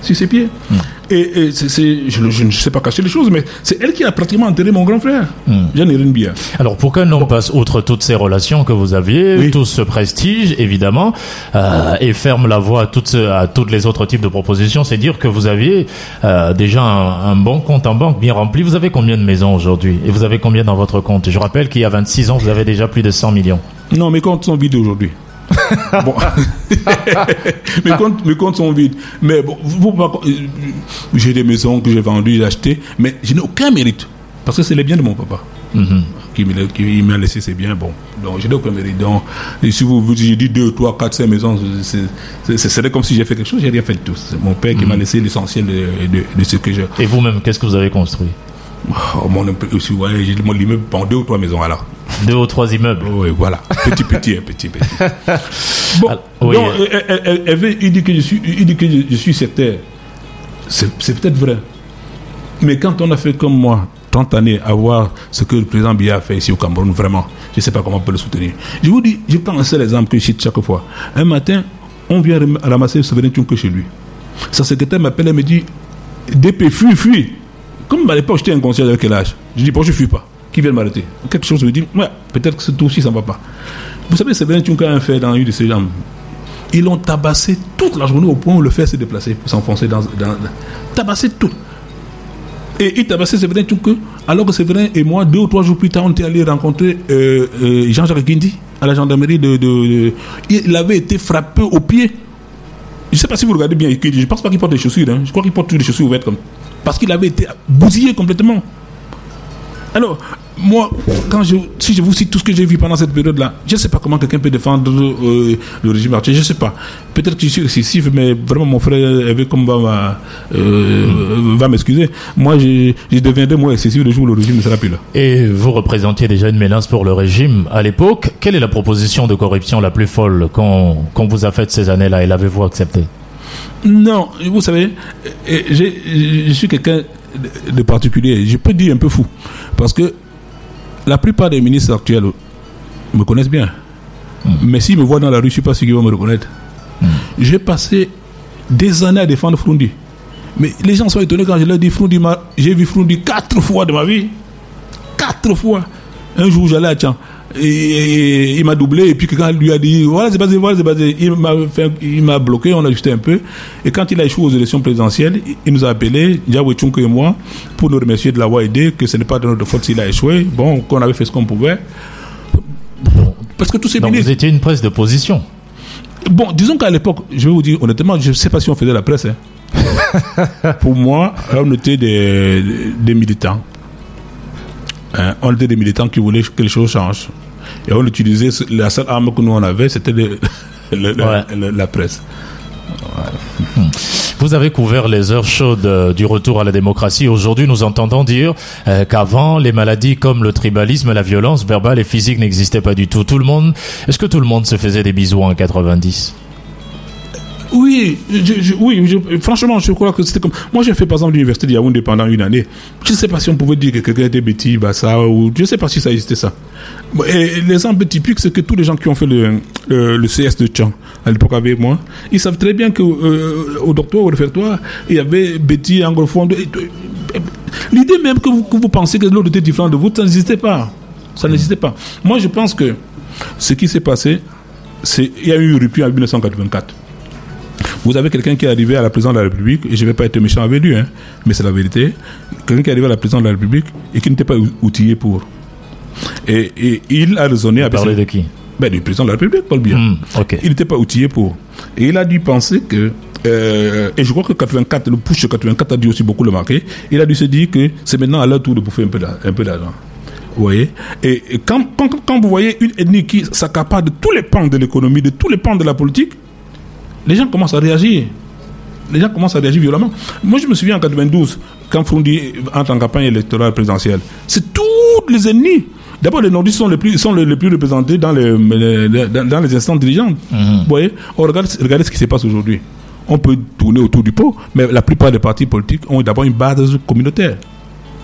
ses pieds. Mm. Et je ne sais pas cacher les choses, mais c'est elle qui a pratiquement enterré mon grand frère, Jean-Hérine Biya. Alors, pour qu'un homme passe outre toutes ces relations que vous aviez, tout ce prestige, évidemment, et ferme la voie à toutes les autres types de propositions, c'est dire que vous aviez déjà un bon compte en banque bien rempli. Vous avez combien de maisons aujourd'hui? Et vous avez combien dans votre compte? Je rappelle qu'il y a 26 ans, vous avez déjà plus de 100 millions. Non, mes comptes sont vides aujourd'hui. Bon. mes comptes sont vides. Mais bon, j'ai des maisons que j'ai vendues, j'ai achetées, mais je n'ai aucun mérite. Parce que c'est les biens de mon papa. Mm-hmm. Qui m'a laissé ses biens. Bon, donc je n'ai aucun mérite. Donc, si vous j'ai dit 2, 3, 4, 5 maisons, ce serait comme si j'ai fait quelque chose, j'ai rien fait de tout. C'est mon père qui m'a laissé l'essentiel de ce que j'ai. Et vous-même, qu'est-ce que vous avez construit? Oh, j'ai mon immeuble en 2 ou 3 maisons alors. 2 ou 3 immeubles. Oui, voilà. Petit. Bon, oui. Donc, il dit que je suis sectaire. C'est peut-être vrai. Mais quand on a fait comme moi, 30 années, à voir ce que le président Biya a fait ici au Cameroun, vraiment, je ne sais pas comment on peut le soutenir. Je vous dis, je prends un seul exemple que je cite chaque fois. Un matin, on vient ramasser le Séverin Tchoumque chez lui. Sa secrétaire m'appelle et me dit, DP, fuis. Comme à l'époque, j'étais inconscient avec quel âge. Je dis, bon, je ne fuis pas. Qui vient m'arrêter? Quelque chose me dit, ouais, peut-être que ce tour-ci, ça ne va pas. Vous savez, Séverin Tchoumque a un fer dans une de ses jambes. Ils l'ont tabassé toute la journée au point où le fer s'est déplacé pour s'enfoncer dans... Tabassé tout. Et il tabassait Séverin Tchoumque, alors que Séverin et moi, 2 ou 3 jours plus tard, on était allés rencontrer Jean-Jacques Ekindi à la gendarmerie de... Il avait été frappé au pied. Je ne sais pas si vous regardez bien Ekindi, je ne pense pas qu'il porte des chaussures. Hein. Je crois qu'il porte des chaussures ouvertes comme... Parce qu'il avait été bousillé complètement. Alors, moi, si je vous cite tout ce que j'ai vu pendant cette période-là, je ne sais pas comment quelqu'un peut défendre le régime marché, je ne sais pas. Peut-être que je suis excessif, mais vraiment, mon frère, comme va m'excuser, moi, je deviendrai moins excessif le jour où le régime ne sera plus là. Et vous représentiez déjà une menace pour le régime à l'époque. Quelle est la proposition de corruption la plus folle qu'on vous a faite ces années-là et l'avez-vous acceptée? Non, vous savez, je suis quelqu'un de particulier, je peux dire un peu fou, parce que la plupart des ministres actuels me connaissent bien, mais s'ils me voient dans la rue, je ne suis pas sûr qu'ils vont me reconnaître. J'ai passé des années à défendre Fru Ndi, mais les gens sont étonnés quand je leur dis Fru Ndi, j'ai vu Fru Ndi 4 fois de ma vie, 4 fois. Un jour j'allais à Tchang, et il m'a doublé, et puis quand il lui a dit voilà Zebazé, il m'a bloqué, on a ajusté un peu, et quand il a échoué aux élections présidentielles, il nous a appelé, Ndiawe Tchoumque et moi, pour nous remercier de l'avoir aidé, que ce n'est pas de notre faute s'il a échoué, bon, qu'on avait fait ce qu'on pouvait. Parce que tous ces ministres... Vous étiez une presse de position. Bon, disons qu'à l'époque, je vais vous dire honnêtement, je ne sais pas si on faisait la presse. Hein. Pour moi, on était des militants. Hein, on était des militants qui voulaient que les choses changent. Et on utilisait la seule arme que nous on avait, c'était la presse. Ouais. Vous avez couvert les heures chaudes du retour à la démocratie. Aujourd'hui, nous entendons dire qu'avant, les maladies comme le tribalisme, la violence verbale et physique n'existaient pas du tout. Est-ce que tout le monde se faisait des bisous en 90 ? Oui, franchement, je crois que c'était comme... Moi, j'ai fait, par exemple, l'université de Yaoundé pendant une année. Je ne sais pas si on pouvait dire que quelqu'un était bêtis, ça, ou... Je ne sais pas si ça existait, ça. Et l'exemple typique, c'est que tous les gens qui ont fait le CS de Tchang, à l'époque avec moi, ils savent très bien qu'au doctorat, au réfectoire, il y avait bêtis, anglophone... L'idée même que vous pensez que l'autre était différent de vous, ça n'existait pas. Ça n'existait pas. Moi, je pense que ce qui s'est passé, c'est... Il y a eu une rupture en 1984. Vous avez quelqu'un qui est arrivé à la présidence de la République, et je ne vais pas être méchant avec lui, hein, mais c'est la vérité, quelqu'un qui est arrivé à la présidence de la République et qui n'était pas outillé pour. Et il a raisonné... Vous parlez de qui ? Ben, du président de la République, Paul Biya. Okay. Il n'était pas outillé pour. Et il a dû penser que... et je crois que 84, le push de 84 a dû aussi beaucoup le marquer. Il a dû se dire que c'est maintenant à leur tour de bouffer un peu d'argent. Vous voyez ? Et quand vous voyez une ethnie qui s'accapare de tous les pans de l'économie, de tous les pans de la politique, les gens commencent à réagir. Les gens commencent à réagir violemment. Moi, je me souviens en 92, quand Fru Ndi entre en campagne électorale présidentielle, c'est toutes les ennemis. D'abord, les nordistes sont les plus représentés dans les instances dirigeantes. Vous voyez, regardez ce qui se passe aujourd'hui. on peut tourner autour du pot, mais la plupart des partis politiques ont d'abord une base communautaire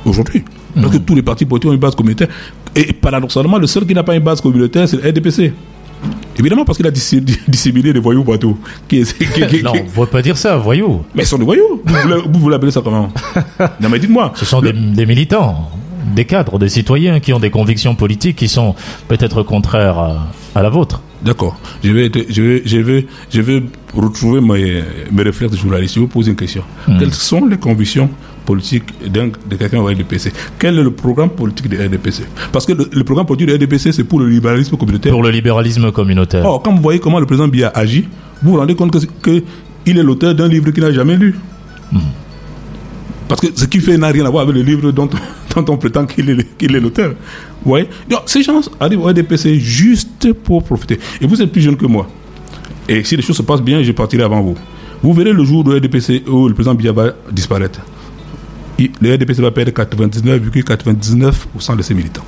aujourd'hui. Parce que tous les partis politiques ont une base communautaire. Et paradoxalement, le seul qui n'a pas une base communautaire, c'est le RDPC. Évidemment, parce qu'il a disséminé des voyous partout. Non, on ne peut pas dire ça, voyous. Mais ce sont des voyous. Vous voulez appeler ça comment? Non, mais dites-moi. Ce sont des militants, des cadres, des citoyens qui ont des convictions politiques qui sont peut-être contraires à la vôtre. D'accord. Je vais retrouver mes réflexes journalistes. Je vais vous poser une question. Quelles sont les convictions politique de quelqu'un au RDPC? Quel est le programme politique de RDPC? Parce que le programme politique de RDPC, c'est pour le libéralisme communautaire. Pour le libéralisme communautaire. Or, quand vous voyez comment le président Biya agit, vous vous rendez compte qu'il est l'auteur d'un livre qu'il n'a jamais lu. Parce que ce qu'il fait n'a rien à voir avec le livre dont on prétend qu'il est l'auteur. Vous voyez? Donc, ces gens arrivent au RDPC juste pour profiter. Et vous êtes plus jeune que moi. Et si les choses se passent bien, je partirai avant vous. Vous verrez le jour où le RDPC, où le président Biya va disparaître. Le RDPC va perdre 99,99% de ses militants.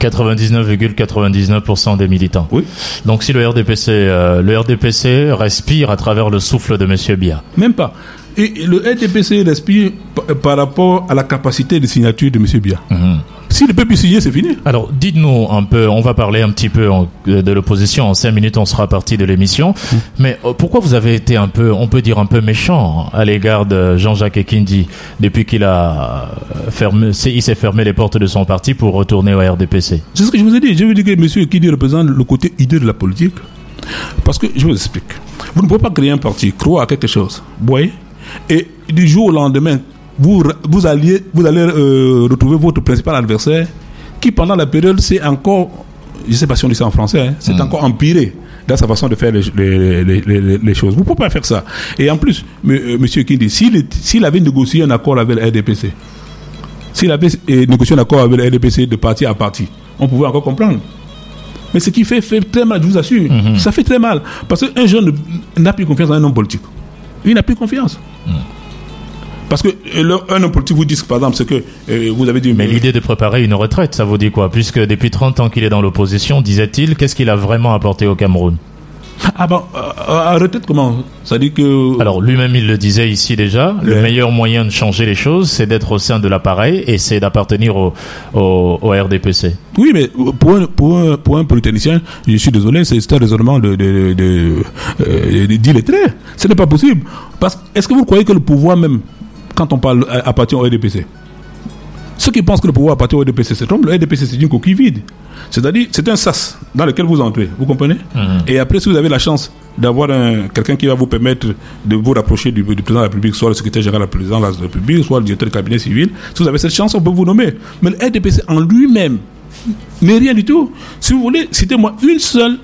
99,99% des militants. Oui. Donc si le RDPC respire à travers le souffle de M. Biya. Même pas. Et le RDPC respire par rapport à la capacité de signature de M. Biya. Si le peuple signé, c'est fini. Alors, dites-nous un peu, on va parler un petit peu de l'opposition. En 5 minutes, on sera parti de l'émission. Mais pourquoi vous avez été un peu, on peut dire un peu méchant à l'égard de Jean-Jacques Ekindi depuis qu'il s'est fermé les portes de son parti pour retourner au RDPC? C'est ce que je vous ai dit. Je vous ai dit que M. Ekindi représente le côté hideux de la politique. Parce que, je vous explique, vous ne pouvez pas créer un parti, croire à quelque chose. Vous voyez? Et du jour au lendemain, vous allez retrouver votre principal adversaire qui, pendant la période, c'est encore, je ne sais pas si on dit ça en français, c'est encore empiré dans sa façon de faire les choses. Vous ne pouvez pas faire ça. Et en plus, monsieur Ekindi, s'il avait négocié un accord avec le RDPC, de parti à parti, on pouvait encore comprendre. Mais ce qui fait très mal, je vous assure. Ça fait très mal. Parce qu'un jeune n'a plus confiance en un homme politique. Il n'a plus confiance. Parce que un homme politique vous dit, par exemple, ce que vous avez dit... Mais l'idée de préparer une retraite, ça vous dit quoi? Puisque depuis 30 ans qu'il est dans l'opposition, disait-il, qu'est-ce qu'il a vraiment apporté au Cameroun? Retraite comment? Ça dit que... Alors, lui-même, il le disait ici déjà, le meilleur moyen de changer les choses, c'est d'être au sein de l'appareil et c'est d'appartenir au RDPC. Oui, mais pour un polytechnicien, je suis désolé, c'est un raisonnement d'illettré. Ce n'est pas possible. Est-ce que vous croyez que le pouvoir même... Quand on parle appartient au RDPC, ceux qui pensent que le pouvoir appartient au RDPC se trompent. Le RDPC, c'est une coquille vide. C'est-à-dire, c'est un sas dans lequel vous entrez. Vous comprenez? Et après, si vous avez la chance d'avoir quelqu'un qui va vous permettre de vous rapprocher du président de la République, soit le secrétaire général du président de la République, soit le directeur du cabinet civil, si vous avez cette chance, on peut vous nommer. Mais le RDPC en lui-même, mais rien du tout. Si vous voulez, citez-moi une seule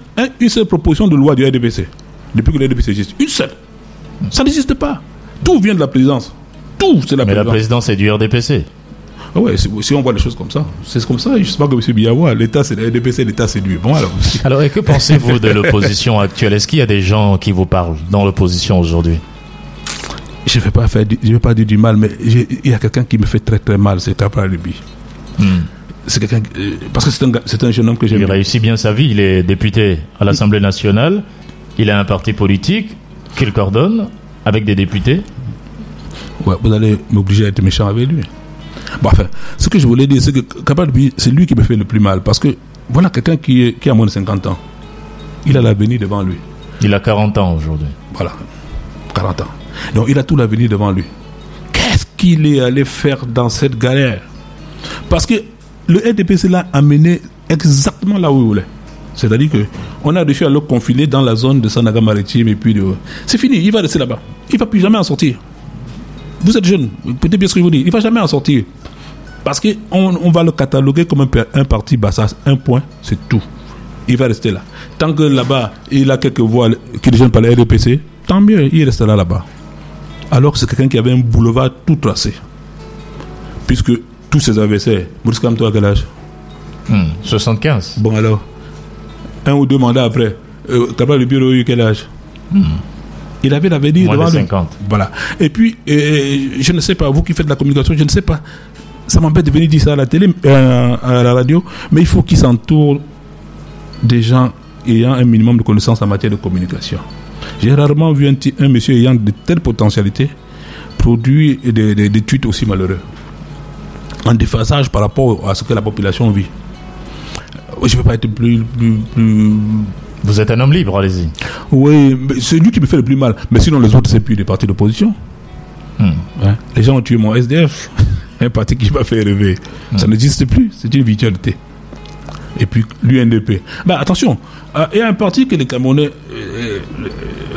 proposition de loi du RDPC depuis que le RDPC existe. Une seule. Ça n'existe pas. Tout vient de la présidence. Tout, c'est la présidence. La présidence est du RDPC. Ah ouais, si on voit les choses comme ça, c'est comme ça. Je ne sais pas que M. Biyawa, l'État c'est le RDPC, l'État c'est lui. Bon, alors, et que pensez-vous de l'opposition actuelle? Est-ce qu'il y a des gens qui vous parlent dans l'opposition aujourd'hui? Je ne vais pas dire du mal, mais il y a quelqu'un qui me fait très très mal, c'est Capra Libi. C'est quelqu'un, parce que c'est un jeune homme que j'aime. Il réussit bien sa vie, il est député à l'Assemblée nationale, il a un parti politique qu'il coordonne avec des députés. Ouais, vous allez m'obliger à être méchant avec lui. Bon, enfin, ce que je voulais dire, c'est que c'est lui qui me fait le plus mal. Parce que voilà quelqu'un qui a moins de 50 ans. Il a l'avenir devant lui. Il a 40 ans aujourd'hui. Voilà, 40 ans. Donc il a tout l'avenir devant lui. Qu'est-ce qu'il est allé faire dans cette galère? Parce que le RDPC l'a amené exactement là où il voulait. C'est-à-dire qu'on a réussi à le confiner dans la zone de Sanaga-Maritime et puis de... C'est fini, il va rester là-bas. Il ne va plus jamais en sortir. Vous êtes jeune, peut-être bien ce que je vous dis. Il ne va jamais en sortir. Parce qu'on va le cataloguer comme un parti bassas. Un point, c'est tout. Il va rester là. Tant que là-bas, il a quelques voix qui ne gênent pas le RDPC, tant mieux, il restera là-bas. Alors que c'est quelqu'un qui avait un boulevard tout tracé. Puisque tous ses adversaires... Maurice Kamto, à quel âge? 75. Bon alors, 1 ou 2 mandats après, Capra le bureau a eu quel âge? Il avait l'avenir devant lui. 50. Voilà. Et puis, je ne sais pas, vous qui faites de la communication, je ne sais pas. Ça m'embête de venir dire ça à la télé, à la radio, mais il faut qu'ils s'entourent des gens ayant un minimum de connaissances en matière de communication. J'ai rarement vu un monsieur ayant de telles potentialités produire des tweets aussi malheureux, en déphasage par rapport à ce que la population vit. Je ne peux pas être plus... Vous êtes un homme libre, allez-y. Oui, c'est lui qui me fait le plus mal. Mais sinon, les autres, c'est plus des partis d'opposition. Hein? Les gens ont tué mon SDF, un parti qui m'a fait rêver. Ça n'existe plus, c'est une virtualité. Et puis l'UNDP. Bah attention, il y a un parti que les Camerounais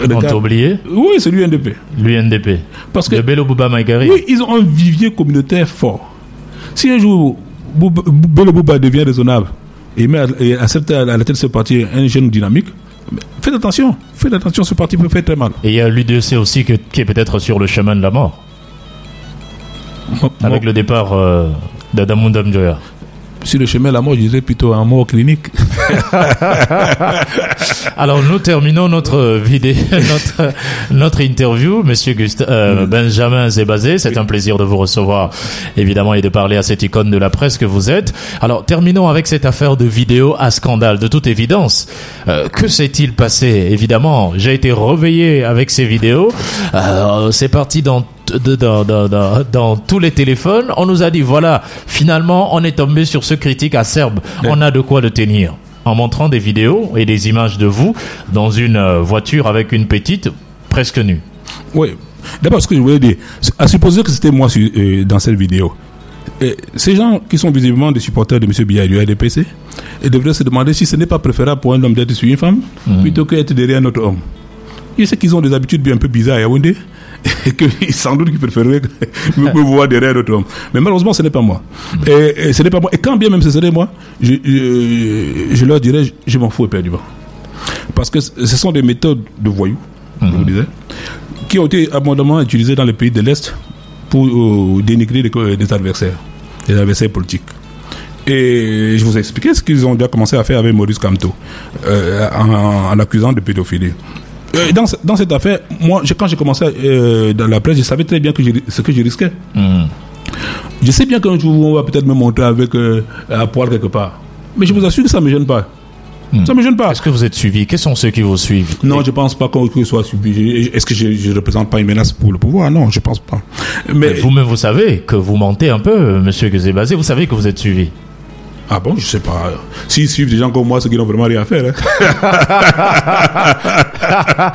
ont oublié. Oui, c'est l'UNDP. L'UNDP. Parce que le Bello Bouba Maïgari. Oui, ils ont un vivier communautaire fort. Si un jour Bello Bouba devient raisonnable et accepte à la tête de ce parti un jeune dynamique, faites attention, ce parti peut faire très mal. Et il y a l'UDC aussi qui est peut-être sur le chemin de la mort, avec le départ d'Adamou Ndamjoya. Sur le chemin de la mort, je dirais plutôt un mort clinique. Alors, nous terminons notre vidéo, notre interview. Monsieur Benjamin Zebazé, c'est un plaisir de vous recevoir, évidemment, et de parler à cette icône de la presse que vous êtes. Alors, terminons avec cette affaire de vidéo à scandale. De toute évidence, que s'est-il passé? Évidemment, j'ai été réveillé avec ces vidéos. C'est parti dans tous les téléphones. On nous a dit, voilà, finalement, on est tombé sur ce critique acerbe. Ouais. On a de quoi le tenir. En montrant des vidéos et des images de vous dans une voiture avec une petite presque nue. Oui. D'abord, ce que je voulais dire, à supposer que c'était moi dans cette vidéo, et ces gens qui sont visiblement des supporters de M. Biya et du RDPC devraient se demander si ce n'est pas préférable pour un homme d'être sur une femme plutôt qu'être derrière un autre homme. Je sais qu'ils ont des habitudes un peu bizarres à Yaoundé et que sans doute qu'ils préféreraient me voir derrière d'autres hommes. Mais malheureusement, ce n'est pas moi. Et ce n'est pas moi. Et quand bien même ce serait moi, je leur dirais, je m'en fous éperdument. Parce que ce sont des méthodes de voyous, je vous disais, qui ont été abondamment utilisées dans les pays de l'Est pour dénigrer des adversaires politiques. Et je vous ai expliqué ce qu'ils ont déjà commencé à faire avec Maurice Kamto, en l'accusant de pédophilie. Dans cette affaire, moi, quand j'ai commencé dans la presse, je savais très bien ce que je risquais. Je sais bien qu'un jour, on va peut-être me montrer avec à poil quelque part. Mais je vous assure que ça ne me gêne pas. Ça me gêne pas. Est-ce que vous êtes suivi? Quels sont ceux qui vous suivent? Non, je ne pense pas qu'on soit suivi. Est-ce que je ne représente pas une menace pour le pouvoir? Non, je ne pense pas. Mais vous-même, vous savez que vous mentez un peu, monsieur Zebazé. Vous savez que vous êtes suivi. Ah bon, je sais pas. S'ils suivent des gens comme moi, c'est qu'ils n'ont vraiment rien à faire. Hein.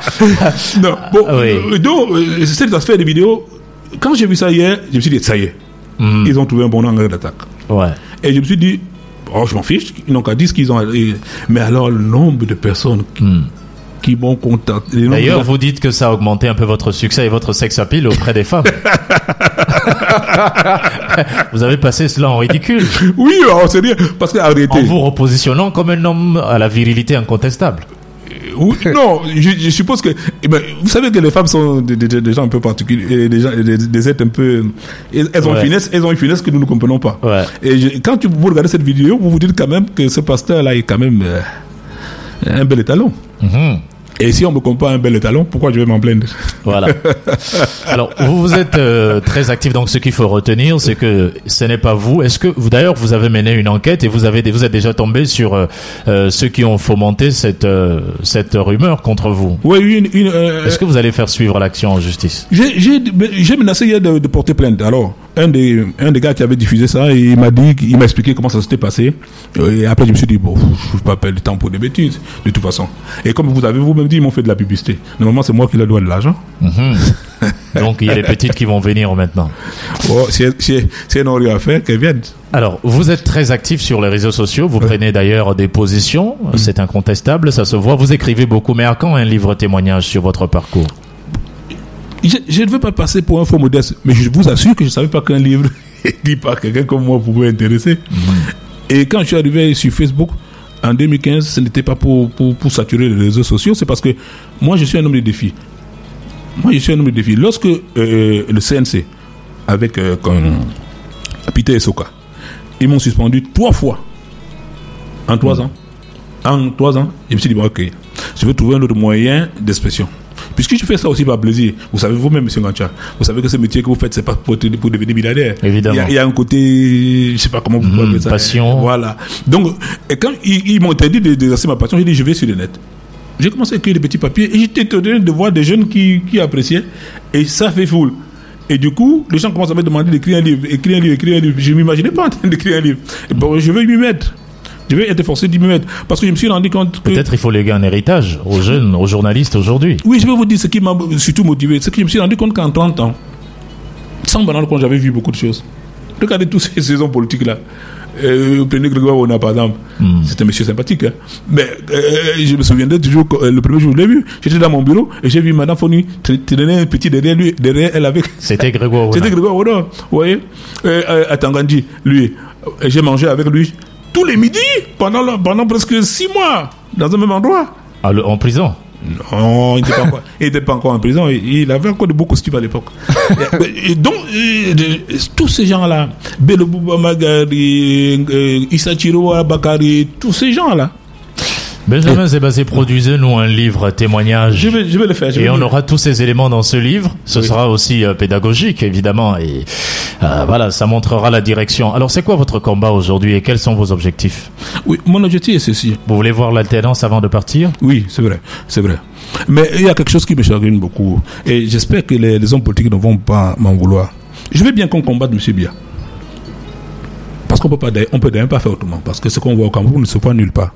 Non, bon, oui. Donc, cette affaire des vidéos, quand j'ai vu ça hier, je me suis dit, ça y est, ils ont trouvé un bon angle d'attaque. Ouais. Et je me suis dit, oh, je m'en fiche, ils n'ont qu'à dire ce qu'ils ont. Mais alors, le nombre de personnes qui m'ont contacté. D'ailleurs, vous dites que ça a augmenté un peu votre succès et votre sex appeal auprès des femmes. Vous avez passé cela en ridicule. Oui, c'est bien. Parce que, arrêtez. En vous repositionnant comme un homme à la virilité incontestable. Oui, non, je suppose que. Vous savez que les femmes sont des gens un peu particuliers, des êtres un peu. Elles ont une finesse que nous ne comprenons pas. Ouais. Et quand vous regardez cette vidéo, vous vous dites quand même que ce pasteur-là est quand même un bel étalon. Et si on me compare un bel étalon, pourquoi je vais m'en plaindre? Voilà. Alors, vous êtes très actif, donc ce qu'il faut retenir, c'est que ce n'est pas vous. Est-ce que, d'ailleurs, vous avez mené une enquête et vous êtes déjà tombé sur ceux qui ont fomenté cette rumeur contre vous? Oui, Est-ce que vous allez faire suivre l'action en justice? J'ai menacé hier de porter plainte. Alors, un des gars qui avait diffusé ça, il m'a expliqué comment ça s'était passé. Et après, je me suis dit, bon, je ne vais pas perdre le temps pour des bêtises, de toute façon. Et comme vous avez vous-même dit, ils m'ont fait de la publicité. Normalement, c'est moi qui leur dois de l'argent. Donc, il y a les petites qui vont venir maintenant. Oh, c'est un rien à faire, qu'elles viennent. Alors, vous êtes très actif sur les réseaux sociaux. Vous prenez d'ailleurs des positions. C'est incontestable, ça se voit. Vous écrivez beaucoup. Mais à quand un livre témoignage sur votre parcours? Je ne veux pas passer pour un faux modeste, mais je vous assure que je ne savais pas qu'un livre dit par quelqu'un comme moi pouvait intéresser. Et quand je suis arrivé sur Facebook en 2015, ce n'était pas pour saturer les réseaux sociaux, c'est parce que moi je suis un homme de défi. Lorsque le CNC, avec Pité et Soka, ils m'ont suspendu 3 fois en 3 ans. Je me suis dit, bon, ok, je vais trouver un autre moyen d'expression. Puisque je fais ça aussi par plaisir, vous savez vous-même, monsieur Ngancha, vous savez que ce métier que vous faites, c'est pas pour devenir milliardaire. Évidemment. Il y a un côté, je sais pas comment vous pouvez appeler ça. Passion. Voilà. Donc, et quand ils m'ont interdit d'exercer ma passion, j'ai dit, je vais sur le net. J'ai commencé à écrire des petits papiers et j'étais étonné de voir des jeunes qui appréciaient et ça fait foule. Et du coup, les gens commencent à me demander d'écrire un livre, écrire un livre. Je ne m'imaginais pas en train d'écrire un livre. Et bon, je vais m'y mettre. Je vais être forcé d'y me mettre. Parce que je me suis rendu compte que... Peut-être il faut léguer un héritage aux jeunes, aux journalistes aujourd'hui. Oui, je vais vous dire ce qui m'a surtout motivé. C'est que je me suis rendu compte qu'en 30 ans, sans banal, quand j'avais vu beaucoup de choses. Regardez toutes ces saisons politiques-là. Prenez Grégoire Ona, par exemple. C'est un monsieur sympathique. Hein. Mais je me souviendrai toujours que le premier jour, je l'ai vu. J'étais dans mon bureau et j'ai vu Madame Foning traîner un petit derrière lui. Derrière elle avec. C'était Grégoire Ona. Vous voyez, à Tangandji, lui. J'ai mangé avec lui tous les midis pendant presque 6 mois dans un même endroit. Alors, en prison? Non, il n'était pas encore en prison. Il avait encore de beaux costumes à l'époque. Et donc, tous ces gens-là, Bello Bouba Maïgari, Issa Tchiroma Bakary, tous ces gens-là. Benjamin Zebazé, produisez-nous un livre témoignage. Je vais le faire. Et on aura tous ces éléments dans ce livre. Ce sera aussi pédagogique, évidemment. Et voilà, ça montrera la direction. Alors, c'est quoi votre combat aujourd'hui et quels sont vos objectifs? Oui, mon objectif est ceci. Vous voulez voir l'alternance avant de partir? Oui, c'est vrai. Mais il y a quelque chose qui me chagrine beaucoup. Et j'espère que les hommes politiques ne vont pas m'en vouloir. Je veux bien qu'on combatte M. Biya. Parce qu'on ne peut d'ailleurs pas faire autrement. Parce que ce qu'on voit au Cameroun ne se voit nulle part.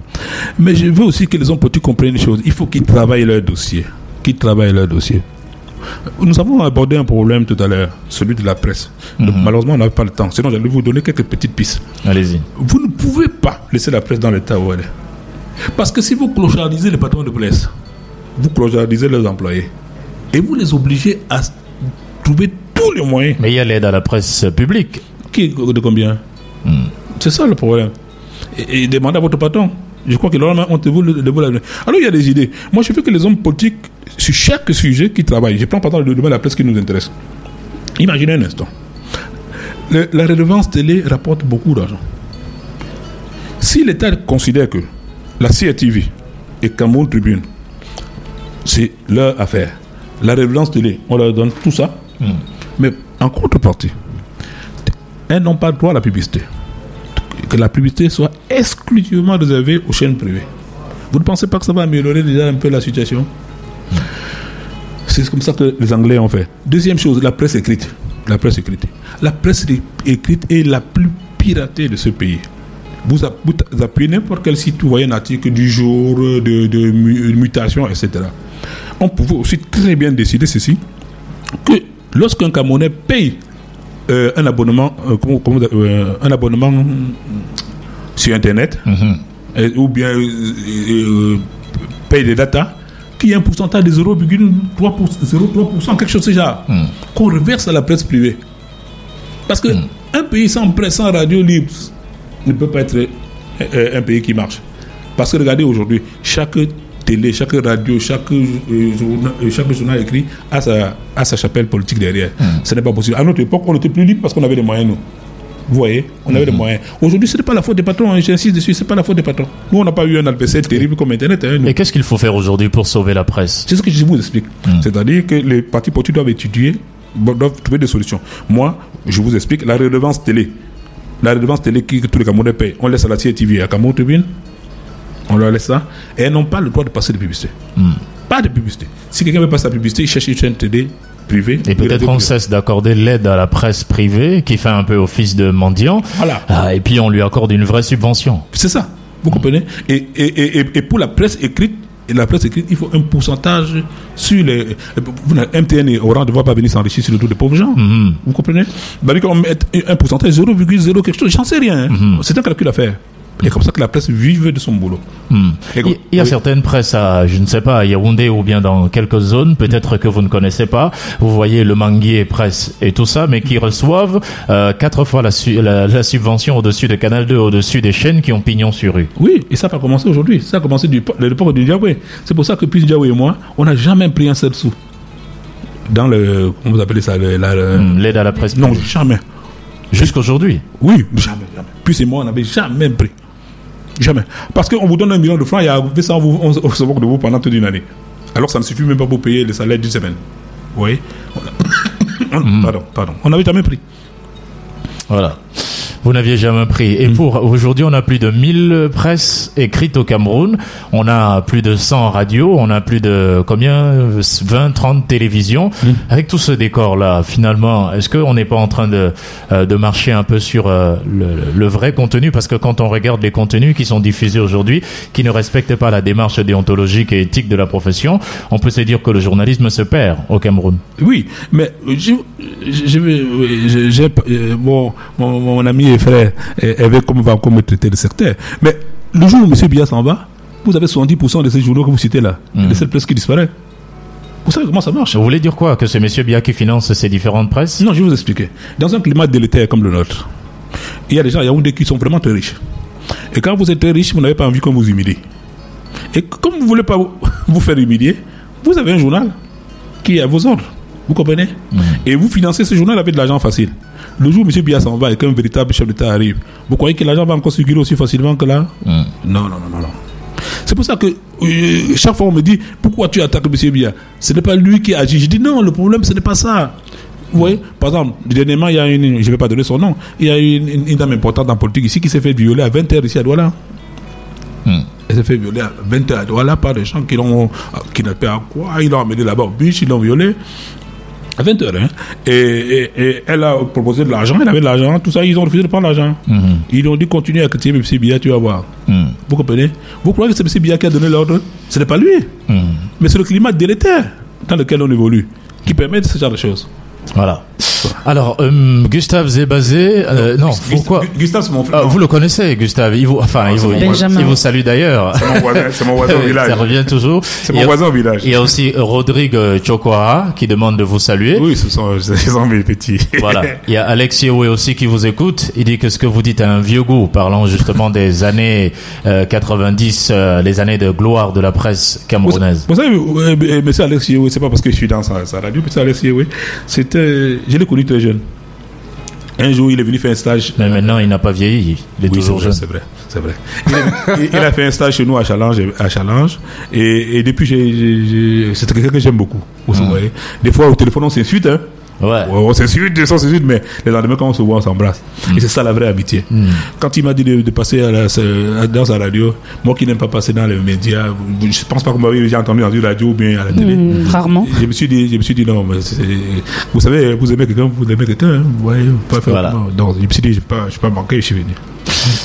Mais je veux aussi que les hommes politiques comprennent une chose. Il faut qu'ils travaillent leur dossier. Nous avons abordé un problème tout à l'heure, celui de la presse. Donc, malheureusement, on n'a pas le temps. Sinon, j'allais vous donner quelques petites pistes. Allez-y. Vous ne pouvez pas laisser la presse dans l'état où elle est. Parce que si vous clochardisez les patrons de presse, vous clochardisez leurs employés. Et vous les obligez à trouver tous les moyens. Mais il y a l'aide à la presse publique. Qui est de combien? C'est ça le problème. Et demandez à votre patron. Je crois que l'homme a honte de vous. Alors il y a des idées. Moi je veux que les hommes politiques, sur chaque sujet qu'ils travaillent, je prends par exemple le domaine de la presse qui nous intéresse. Imaginez un instant. La redevance télé rapporte beaucoup d'argent. Si l'État considère que la CRTV et Cameroun Tribune, c'est leur affaire, la redevance télé, on leur donne tout ça, mais en contrepartie, elles n'ont pas droit à la publicité. Que la publicité soit exclusivement réservée aux chaînes privées. Vous ne pensez pas que ça va améliorer déjà un peu la situation? C'est comme ça que les Anglais ont fait. Deuxième chose, la presse écrite. La presse écrite est la plus piratée de ce pays. Vous appuyez n'importe quel site, vous voyez un article du jour, de mutation, etc. On pouvait aussi très bien décider ceci, que lorsqu'un Camerounais paye un abonnement sur internet ou bien paye des data qui a un pourcentage de 0,3%, quelque chose de ce genre qu'on reverse à la presse privée, parce que un pays sans presse, sans radio libre ne peut pas être un pays qui marche. Parce que regardez aujourd'hui, chaque télé, chaque radio, chaque journal écrit a sa chapelle politique derrière. Ce n'est pas possible. À notre époque, on était plus libre parce qu'on avait des moyens, nous. Vous voyez, on avait des moyens. Aujourd'hui, ce n'est pas la faute des patrons, hein, j'insiste dessus, ce n'est pas la faute des patrons. Nous, on n'a pas eu un APC terrible comme Internet. Hein, mais qu'est-ce qu'il faut faire aujourd'hui pour sauver la presse? C'est ce que je vous explique. C'est-à-dire que les partis politiques doivent étudier, doivent trouver des solutions. Moi, je vous explique, la redevance télé que tous les Camerounais payent, on laisse à la CRTV, à Cameroun Tribune. On leur laisse ça. Et elles n'ont pas le droit de passer de publicité. Pas de publicité. Si quelqu'un veut passer la publicité, il cherche une chaîne télé privée. Et peut-être qu'on cesse d'accorder l'aide à la presse privée, qui fait un peu office de mendiant. Voilà. Ah, et puis on lui accorde une vraie subvention. C'est ça. Vous comprenez? Et pour la presse écrite, il faut un pourcentage sur les... MTN et Orange ne vont pas venir s'enrichir sur le dos des pauvres gens. Vous comprenez? Bah, qu'on met un pourcentage 0,0 quelque chose, j'en sais rien. Hein. C'est un calcul à faire. Et comme ça que la presse vive de son boulot. Il y a certaines presses à, je ne sais pas, à Yaoundé ou bien dans quelques zones, peut-être que vous ne connaissez pas. Vous voyez le Manguier Presse et tout ça, mais qui reçoivent 4 fois la subvention au-dessus de Canal 2, au-dessus des chaînes qui ont pignon sur rue. Oui, et ça n'a pas commencé aujourd'hui. Ça a commencé de l'époque du Ndiawe. C'est pour ça que Pius Njawe et moi, on n'a jamais pris un seul sou. Dans le... Comment vous appelez ça? L'aide à la presse. Non, jamais. Jusqu'aujourd'hui? Oui, jamais. Pius et moi, on n'avait jamais pris. Jamais. Parce qu'on vous donne 1 million de francs et avec ça, on se moque de vous pendant toute une année. Alors ça ne suffit même pas pour payer les salaires d'une semaine. Vous voyez? On n'avait jamais pris. Voilà. Vous n'aviez jamais pris. Et pour aujourd'hui, on a plus de 1000 presses écrites au Cameroun. On a plus de 100 radios. On a plus de combien 20, 30 télévisions. Avec tout ce décor-là, finalement, est-ce qu'on n'est pas en train de marcher un peu sur le vrai contenu? Parce que quand on regarde les contenus qui sont diffusés aujourd'hui, qui ne respectent pas la démarche déontologique et éthique de la profession, on peut se dire que le journalisme se perd au Cameroun. Oui, mais mon ami et frère avait comme traité le secteur. Mais le jour où M. Biya s'en va, vous avez 70% de ces journaux que vous citez là, de cette presse qui disparaît. Vous savez comment ça marche? Vous voulez dire quoi? Que c'est M. Biya qui finance ces différentes presses? Non, je vais vous expliquer. Dans un climat délétère comme le nôtre, il y a des gens à Yaoundé qui sont vraiment très riches. Et quand vous êtes très riche, vous n'avez pas envie qu'on vous humilie. Et comme vous ne voulez pas vous faire humilier, vous avez un journal qui est à vos ordres. Vous comprenez? Et vous financez ce journal avec de l'argent facile. Le jour où M. Biya s'en va et qu'un véritable chef d'État arrive, vous croyez que l'argent va encore circuler aussi facilement que là? Non. C'est pour ça que chaque fois on me dit pourquoi tu attaques M. Biya? Ce n'est pas lui qui agit. Je dis non, le problème ce n'est pas ça. Vous voyez, par exemple, dernièrement, il y a une, je ne vais pas donner son nom, il y a une dame importante en politique ici qui s'est fait violer à 20h ici à Douala. Elle s'est fait violer à 20h à Douala par des gens qui n'ont pas à quoi, ils l'ont amené là-bas au bus, ils l'ont violée. À 20h, hein. Et elle a proposé de l'argent, elle avait de l'argent, tout ça, ils ont refusé de prendre l'argent. Ils ont dit continuer à critiquer M. Biya, tu vas voir. Vous comprenez? Vous croyez que c'est M. Biya qui a donné l'ordre? Ce n'est pas lui. Mais c'est le climat délétère dans lequel on évolue qui permet ce genre de choses. Voilà. Alors, Gustave Zebazé, pourquoi Gustave, c'est mon frère. Vous le connaissez, Gustave. Il vous salue d'ailleurs. C'est mon voisin au village. Ça revient toujours. C'est mon voisin au village. Il y a aussi Rodrigue Chokoa qui demande de vous saluer. Oui, ce sont mes petits. Voilà. Il y a Alex Yehoué aussi qui vous écoute. Il dit que ce que vous dites a un vieux goût. Parlant justement des années 90, les années de gloire de la presse camerounaise. Vous savez, monsieur Alex Yehoué, c'est pas parce que je suis dans sa radio, monsieur Alex Yehoué, je l'ai connu très jeune. Un jour, il est venu faire un stage. Mais maintenant, il n'a pas vieilli. Il est toujours jeune. C'est vrai. Il a fait un stage chez nous à Challenge. Et depuis, c'est quelqu'un que j'aime beaucoup. Vous voyez. Des fois, au téléphone, on s'insulte. Hein. Ouais. On s'insulte, mais les lendemains, quand on se voit, on s'embrasse. Et c'est ça la vraie amitié. Quand il m'a dit de passer dans sa radio, moi qui n'aime pas passer dans les médias, je ne pense pas que vous m'avez déjà entendu dans une radio ou bien à la télé. Rarement. Je me suis dit non, mais vous savez, vous aimez quelqu'un, hein, vous voyez, pas faire. Voilà. Non, je me suis dit, je ne suis pas manqué, je suis venu.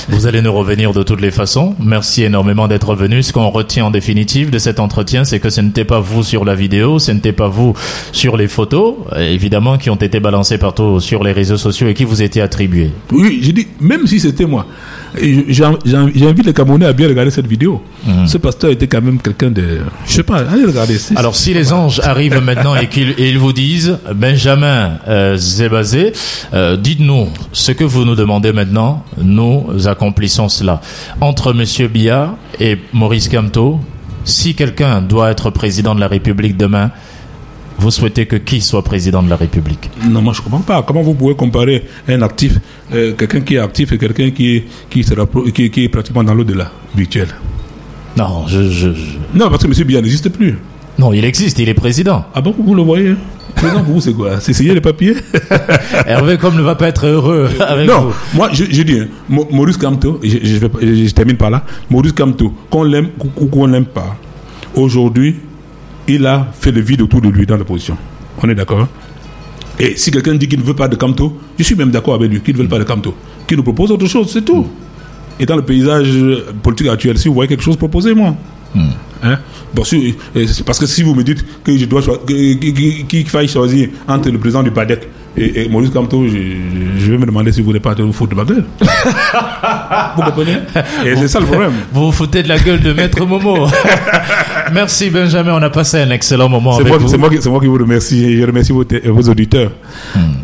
Vous allez nous revenir de toutes les façons. Merci énormément d'être venu. Ce qu'on retient en définitive de cet entretien, c'est que ce n'était pas vous sur la vidéo, ce n'était pas vous sur les photos, évidemment, qui ont été balancées partout sur les réseaux sociaux et qui vous étaient attribuées. Oui, j'ai dit, même si c'était moi, j'invite les Camerounais à bien regarder cette vidéo. Ce pasteur était quand même quelqu'un de... Je sais pas, allez regarder. Alors, si les anges arrivent maintenant et qu'ils vous disent, Benjamin Zebazé, dites-nous ce que vous nous demandez maintenant, nous accomplissons cela. Entre M. Biya et Maurice Kamto, si quelqu'un doit être président de la République demain, vous souhaitez que qui soit président de la République? Non, moi je ne comprends pas. Comment vous pouvez comparer un actif, quelqu'un qui est actif et quelqu'un qui est pratiquement dans l'au-delà virtuel? Non, Non, parce que M. Biya n'existe plus. Non, il existe, il est président. Ah bon, vous le voyez? Président pour vous, c'est quoi? C'est signer les papiers? Hervé, comme ne va pas être heureux avec non, vous. Non, moi, je dis, Maurice Kamto, je termine par là. Maurice Kamto, qu'on l'aime ou qu'on l'aime pas, aujourd'hui, il a fait le vide autour de lui dans l'opposition. On est d'accord, hein? Et si quelqu'un dit qu'il ne veut pas de Kamto, je suis même d'accord avec lui, qu'il ne veut pas de Kamto. Qu'il nous propose autre chose, c'est tout. Et dans le paysage politique actuel, si vous voyez quelque chose, proposez-moi. Hein? Bon, parce que si vous me dites que je dois qu'il faille choisir entre le président du PADEC et Maurice Kamto, je vais me demander si vous n'êtes pas vous foutre de ma gueule. Vous comprenez? Et c'est ça le problème. Vous vous foutez de la gueule de Maître Momo. Merci Benjamin, on a passé un excellent moment avec vous. C'est moi qui vous remercie. Je remercie vos auditeurs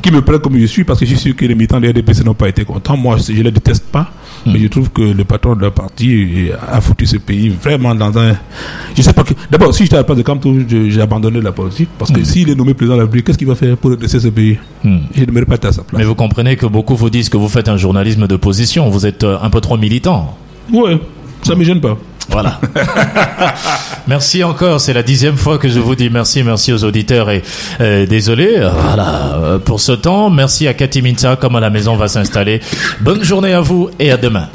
qui me prennent comme je suis, parce que je suis sûr que les militants des RDPC n'ont pas été contents. Moi, je ne les déteste pas, mais je trouve que le patron de leur parti a foutu ce pays vraiment dans un... Je sais pas que... D'abord, si j'étais à la place de Kamto, j'ai abandonné la politique, parce que s'il est nommé président de la République, qu'est-ce qu'il va faire pour redresser ce pays? Je ne mérite pas être à sa place. Mais vous comprenez que beaucoup vous disent que vous faites un journalisme de position, vous êtes un peu trop militant. Oui, ça ne me gêne pas. Voilà. Merci encore. C'est la 10e fois que je vous dis merci. Merci aux auditeurs et désolé. Voilà. Pour ce temps, merci à Cathy Minta, comme à la maison va s'installer. Bonne journée à vous et à demain.